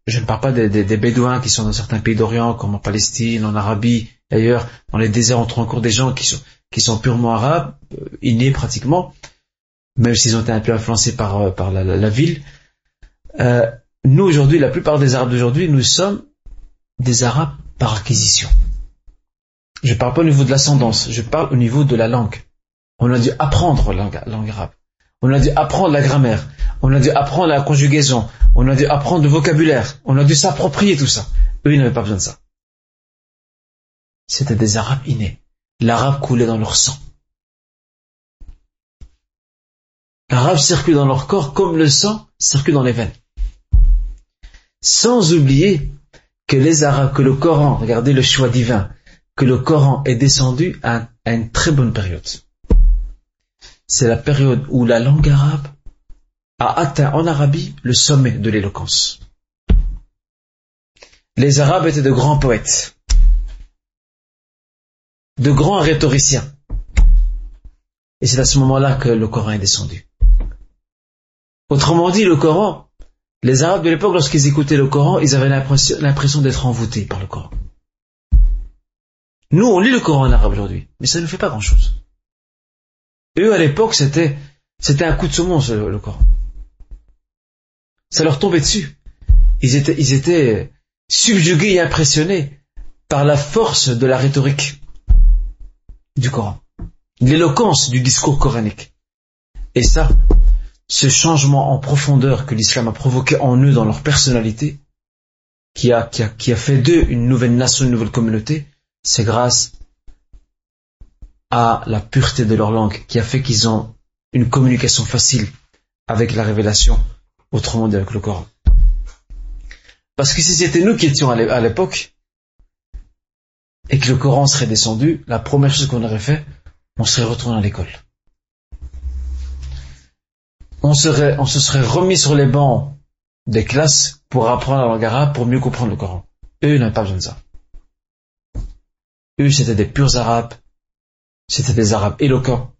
je ne parle pas des, des, des bédouins qui sont dans certains pays d'Orient, comme en Palestine, en Arabie, d'ailleurs, dans les déserts, on trouve encore des gens qui sont, qui sont purement arabes, innés pratiquement, même s'ils ont été un peu influencés par, par la, la, la ville. Euh, nous, aujourd'hui, la plupart des Arabes d'aujourd'hui, nous sommes des Arabes par acquisition. Je ne parle pas au niveau de l'ascendance, je parle au niveau de la langue. On a dû apprendre la langue, la langue arabe. On a dû apprendre la grammaire. On a dû apprendre la conjugaison. On a dû apprendre le vocabulaire. On a dû s'approprier tout ça. Eux, ils n'avaient pas besoin de ça. C'était des Arabes innés. L'arabe coulait dans leur sang. L'arabe circule dans leur corps comme le sang circule dans les veines. Sans oublier que les Arabes, que le Coran, regardez le choix divin, que le Coran est descendu à, à une très bonne période. C'est la période où la langue arabe a atteint en Arabie le sommet de l'éloquence. Les Arabes étaient de grands poètes, de grands rhétoriciens. Et c'est à ce moment-là que le Coran est descendu. Autrement dit, le Coran, les Arabes de l'époque, lorsqu'ils écoutaient le Coran, ils avaient l'impression, l'impression d'être envoûtés par le Coran. Nous, on lit le Coran en arabe aujourd'hui, mais ça ne fait pas grand-chose. Eux, à l'époque, c'était, c'était un coup de saumon, le, le Coran. Ça leur tombait dessus. Ils étaient, ils étaient subjugués et impressionnés par la force de la rhétorique du Coran, l'éloquence du discours coranique. Et ça, ce changement en profondeur que l'islam a provoqué en eux, dans leur personnalité, qui a, qui a, qui a fait d'eux une nouvelle nation, une nouvelle communauté, c'est grâce à la pureté de leur langue, qui a fait qu'ils ont une communication facile avec la révélation, autrement dit avec le Coran. Parce que si c'était nous qui étions à l'époque, et que le Coran serait descendu, la première chose qu'on aurait fait, on serait retourné à l'école. On serait, on se serait remis sur les bancs des classes pour apprendre la langue arabe, pour mieux comprendre le Coran. Eux, ils n'avaient pas besoin de ça. Eux, c'était des purs arabes, c'était des arabes éloquents.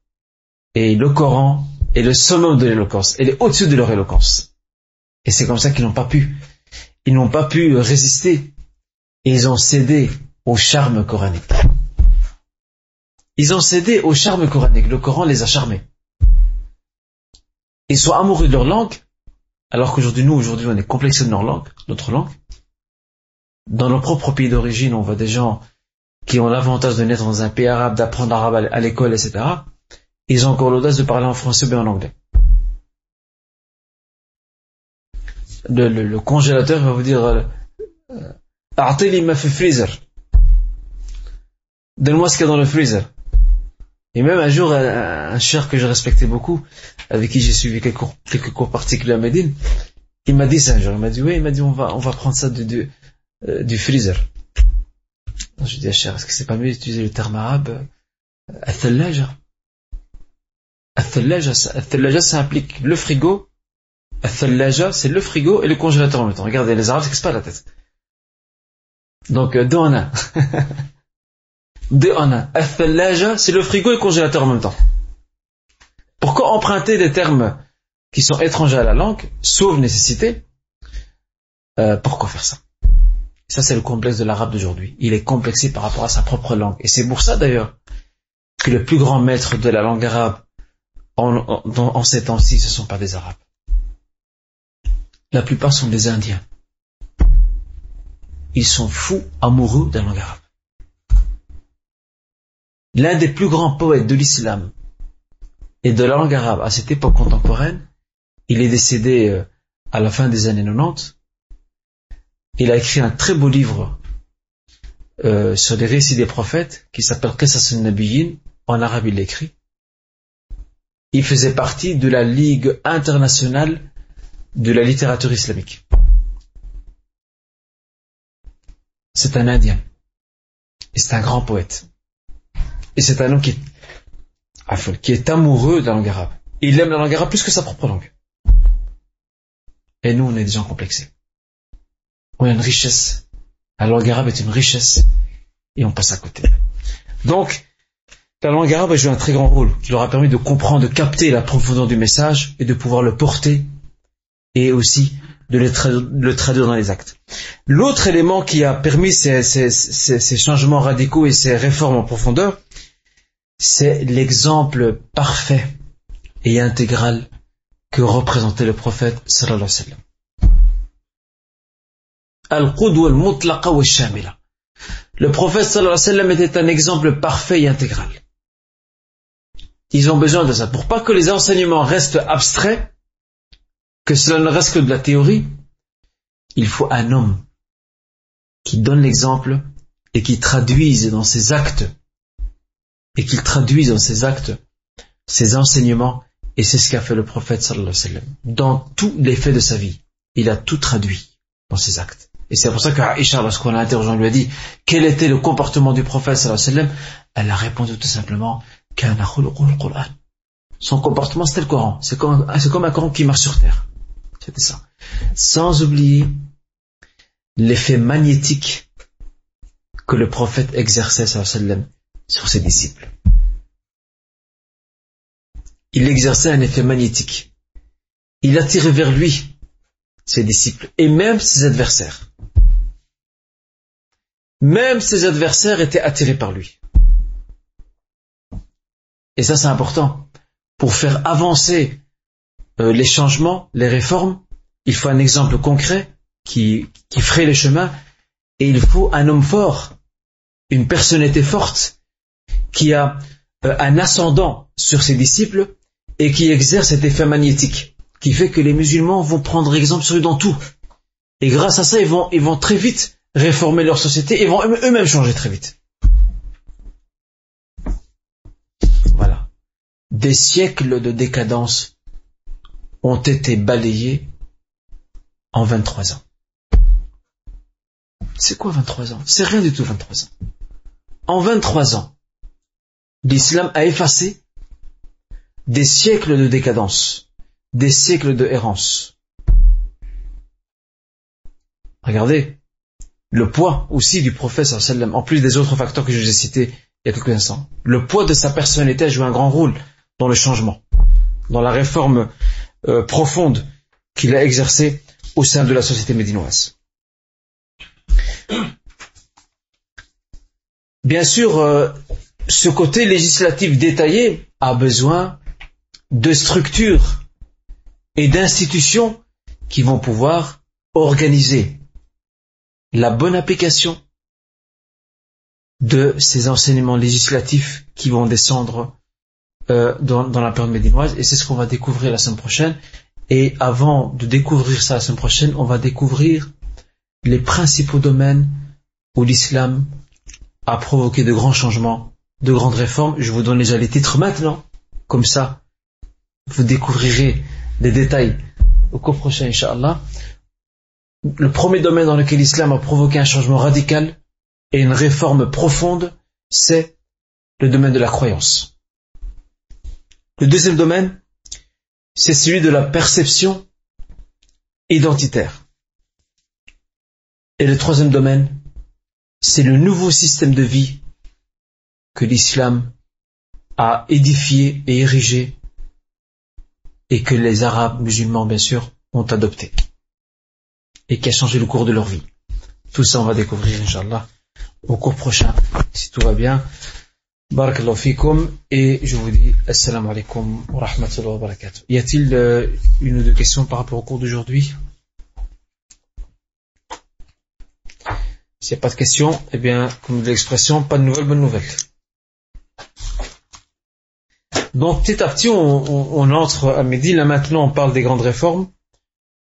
Et le Coran est le summum de l'éloquence, il est au-dessus de leur éloquence. Et c'est comme ça qu'ils n'ont pas pu. Ils n'ont pas pu résister. Et ils ont cédé au charme coranique. Ils ont cédé au charme coranique. Le Coran les a charmés. Ils sont amoureux de leur langue, alors qu'aujourd'hui, nous, aujourd'hui, on est complexés de leur langue, notre langue. Dans leur propre pays d'origine, on voit des gens qui ont l'avantage de naître dans un pays arabe, d'apprendre l'arabe à l'école, et cetera. Ils ont encore l'audace de parler en français ou bien en anglais. Le, le, le congélateur va vous dire euh, euh, A'tili ma fi freezer. Donne-moi ce qu'il y a dans le freezer. Et même un jour, un, un cher que je respectais beaucoup, avec qui j'ai suivi quelques cours, quelques cours particuliers à Médine, il m'a dit ça un jour. Il m'a dit, oui, il m'a dit, on va, on va prendre ça du, du, euh, du freezer. Je lui ai dit, cher, est-ce que c'est pas mieux d'utiliser le terme arabe al-thallaja? Al-thallaja, ça implique le frigo. Al-thallaja, c'est le frigo et le congélateur en même temps. Regardez, les Arabes, ça ne casse pas la tête. Donc, deux en un. Deux en un. Al-thallaja, c'est le frigo et le congélateur en même temps. Pourquoi emprunter des termes qui sont étrangers à la langue, sauf nécessité? euh, Pourquoi faire ça? Ça, c'est le complexe de l'arabe d'aujourd'hui. Il est complexé par rapport à sa propre langue. Et c'est pour ça, d'ailleurs, que le plus grand maître de la langue arabe en, en, en ces temps-ci, ce ne sont pas des Arabes. La plupart sont des Indiens. Ils sont fous, amoureux de la langue arabe. L'un des plus grands poètes de l'islam et de la langue arabe à cette époque contemporaine, il est décédé à la fin des années quatre-vingt-dix. Il a écrit un très beau livre euh, sur les récits des prophètes qui s'appelle Qisas al-Nabiyyin. En arabe, il l'a écrit. Il faisait partie de la Ligue internationale de la littérature islamique. C'est un Indien. Et c'est un grand poète. Et c'est un homme qui est, qui est amoureux de la langue arabe. Il aime la langue arabe plus que sa propre langue. Et nous, on est des gens complexés. On a une richesse. La langue arabe est une richesse. Et on passe à côté. Donc, la langue arabe a joué un très grand rôle, qui leur a permis de comprendre, de capter la profondeur du message et de pouvoir le porter et aussi de le, tra- le traduire dans les actes. L'autre élément qui a permis ces, ces, ces, ces changements radicaux et ces réformes en profondeur, c'est l'exemple parfait et intégral que représentait le prophète sallallahu alayhi wa sallam. Al-Qudwa al-Mutlaqa wa al-Shamila. Le prophète sallallahu alayhi wa sallam était un exemple parfait et intégral. Ils ont besoin de ça pour pas que les enseignements restent abstraits, que cela ne reste que de la théorie. Il faut un homme qui donne l'exemple et qui traduise dans ses actes et qu'il traduise dans ses actes ses enseignements, et c'est ce qu'a fait le prophète sallallahu alayhi wa sallam. Dans tous les faits de sa vie, il a tout traduit dans ses actes. Et c'est pour ça que Aisha, lorsqu'on l'a interrogé, on lui a dit quel était le comportement du prophète sallallahu alayhi wa sallam, elle a répondu tout simplement kana khuluqul Qur'an. Son comportement, c'était le Coran. C'est comme, c'est comme un Coran qui marche sur terre. C'était ça. Sans oublier l'effet magnétique que le prophète exerçait sallallahu alayhi wa sallam sur ses disciples. Il exerçait un effet magnétique. Il attirait vers lui ses disciples et même ses adversaires. Même ses adversaires étaient attirés par lui. Et ça, c'est important. Pour faire avancer euh, les changements, les réformes, il faut un exemple concret qui, qui fraye les chemins, et il faut un homme fort, une personnalité forte, qui a euh, un ascendant sur ses disciples et qui exerce cet effet magnétique, qui fait que les musulmans vont prendre exemple sur eux dans tout. Et grâce à ça, ils vont, ils vont très vite réformer leur société et vont eux-mêmes changer très vite. Des siècles de décadence ont été balayés en vingt-trois ans. C'est quoi vingt-trois ans? C'est rien du tout vingt-trois ans. En vingt-trois ans, l'islam a effacé des siècles de décadence, des siècles de errance. Regardez le poids aussi du prophète sallallahu alayhi wa sallam, en plus des autres facteurs que je vous ai cités il y a quelques instants. Le poids de sa personnalité a joué un grand rôle dans le changement, dans la réforme euh, profonde qu'il a exercée au sein de la société médinoise. Bien sûr, euh, ce côté législatif détaillé a besoin de structures et d'institutions qui vont pouvoir organiser la bonne application de ces enseignements législatifs qui vont descendre euh, dans, dans la période médinoise. Et c'est ce qu'on va découvrir la semaine prochaine. Et avant de découvrir ça la semaine prochaine, on va découvrir les principaux domaines où l'islam a provoqué de grands changements, de grandes réformes. Je vous donne déjà les titres maintenant, comme ça vous découvrirez les détails au cours prochain, Inch'Allah. Le premier domaine dans lequel l'islam a provoqué un changement radical et une réforme profonde, c'est le domaine de la croyance. Le deuxième domaine, c'est celui de la perception identitaire. Et le troisième domaine, c'est le nouveau système de vie que l'islam a édifié et érigé et que les Arabes musulmans, bien sûr, ont adopté et qui a changé le cours de leur vie. Tout ça, on va découvrir, Inch'Allah, au cours prochain, si tout va bien. Barakallahu fikum, et je vous dis assalamu alaikum wa rahmatullahi wa barakatuh. Y a-t-il euh, une ou deux questions par rapport au cours d'aujourd'hui? S'il n'y a pas de questions, eh bien, comme l'expression, pas de nouvelles, bonne nouvelle. Donc, petit à petit, on, on, on entre à midi. Là, maintenant, on parle des grandes réformes.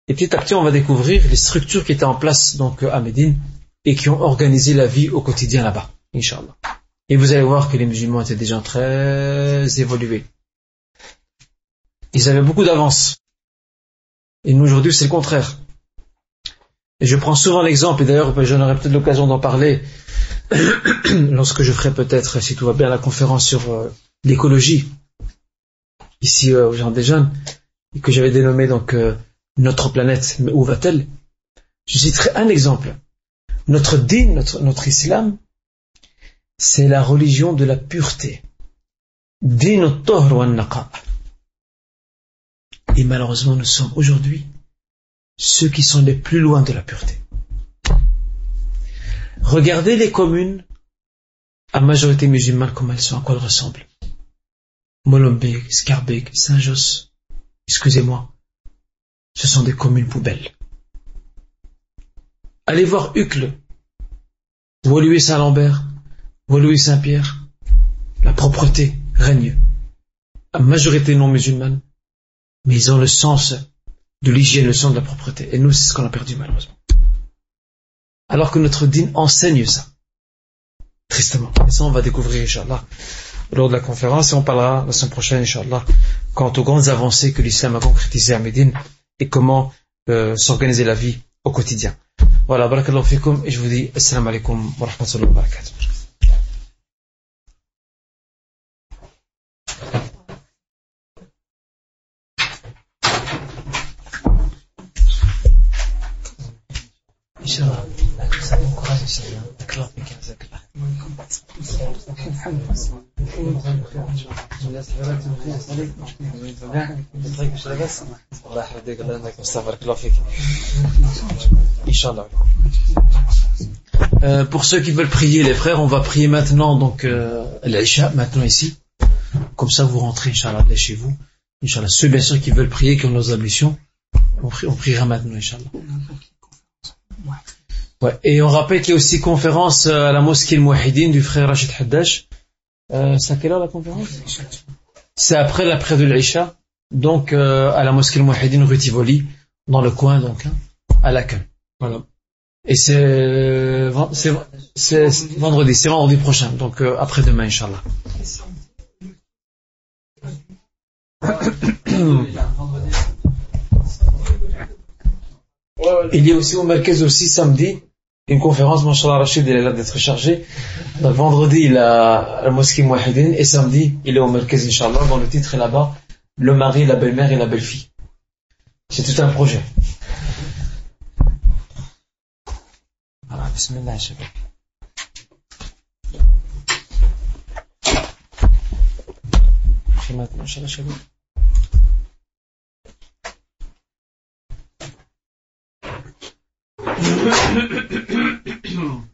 Et petit à petit, on va découvrir les structures qui étaient en place donc à Médine et qui ont organisé la vie au quotidien là-bas, Inch'Allah. Et vous allez voir que les musulmans étaient des gens très évolués. Ils avaient beaucoup d'avance. Et nous, aujourd'hui, c'est le contraire. Et je prends souvent l'exemple, et d'ailleurs, j'en aurai peut-être l'occasion d'en parler lorsque je ferai peut-être, si tout va bien, la conférence sur euh, l'écologie, ici euh, aux gens des jeunes, et que j'avais dénommé donc... Euh, notre planète, mais où va-t-elle? Je citerai un exemple. Notre dîn, notre, notre islam, c'est la religion de la pureté. Dîn al-Tahr wa al-Naqa. Et malheureusement, nous sommes aujourd'hui ceux qui sont les plus loin de la pureté. Regardez les communes à majorité musulmane, comment elles sont, à quoi elles ressemblent. Molenbeek, Scarbeck, Saint-Josse, excusez-moi. Ce sont des communes poubelles. Allez voir Uccle, Woluwe-Saint-Lambert, Woluwe-Saint-Pierre, la propreté règne. La majorité non musulmane, mais ils ont le sens de l'hygiène, le sens de la propreté. Et nous, c'est ce qu'on a perdu malheureusement. Alors que notre dîn enseigne ça. Tristement. Et ça, on va découvrir, Inch'Allah, lors de la conférence. Et on parlera la semaine prochaine, Inch'Allah, quant aux grandes avancées que l'islam a concrétisées à Médine. Et comment euh, s'organiser la vie au quotidien. Voilà, barakallahu fikum, et je vous dis assalamu alaikum wa rahmatullahi wa barakatuh. Inch'Allah, ça vous encourage, Inch'Allah. D'accord, euh, pour ceux qui veulent prier, les frères, on va prier maintenant donc euh, l'Aïcha, maintenant ici. Comme ça, vous rentrez, Inch'Allah, là chez vous. Inch'Allah, ceux bien sûr qui veulent prier, qui ont leurs ablutions, on, prie, on priera maintenant, Inch'Allah. Ouais. Et on rappelle qu'il y a aussi conférence à la mosquée Mouahidine du frère Rachid Haddash. Euh, c'est à quelle heure la conférence? C'est après la prière de l'Aïcha, donc euh, à la mosquée Mouahidine rue Tivoli, dans le coin, donc, hein, à l'accueil. Voilà. Et c'est, euh, c'est, c'est, c'est vendredi, c'est vendredi prochain, donc euh, après-demain, Inch'Allah. Il y a aussi au Merkez aussi samedi. Une conférence, Mashallah Rachid, il est là d'être chargé. Donc, vendredi, il est à la mosquée Mouahidine, et samedi, il est au Merkez, Inch'Allah, dont le titre est là-bas, le mari, la belle-mère et la belle-fille. C'est tout un projet. بسم الله يا شباب. ما شاء الله شباب.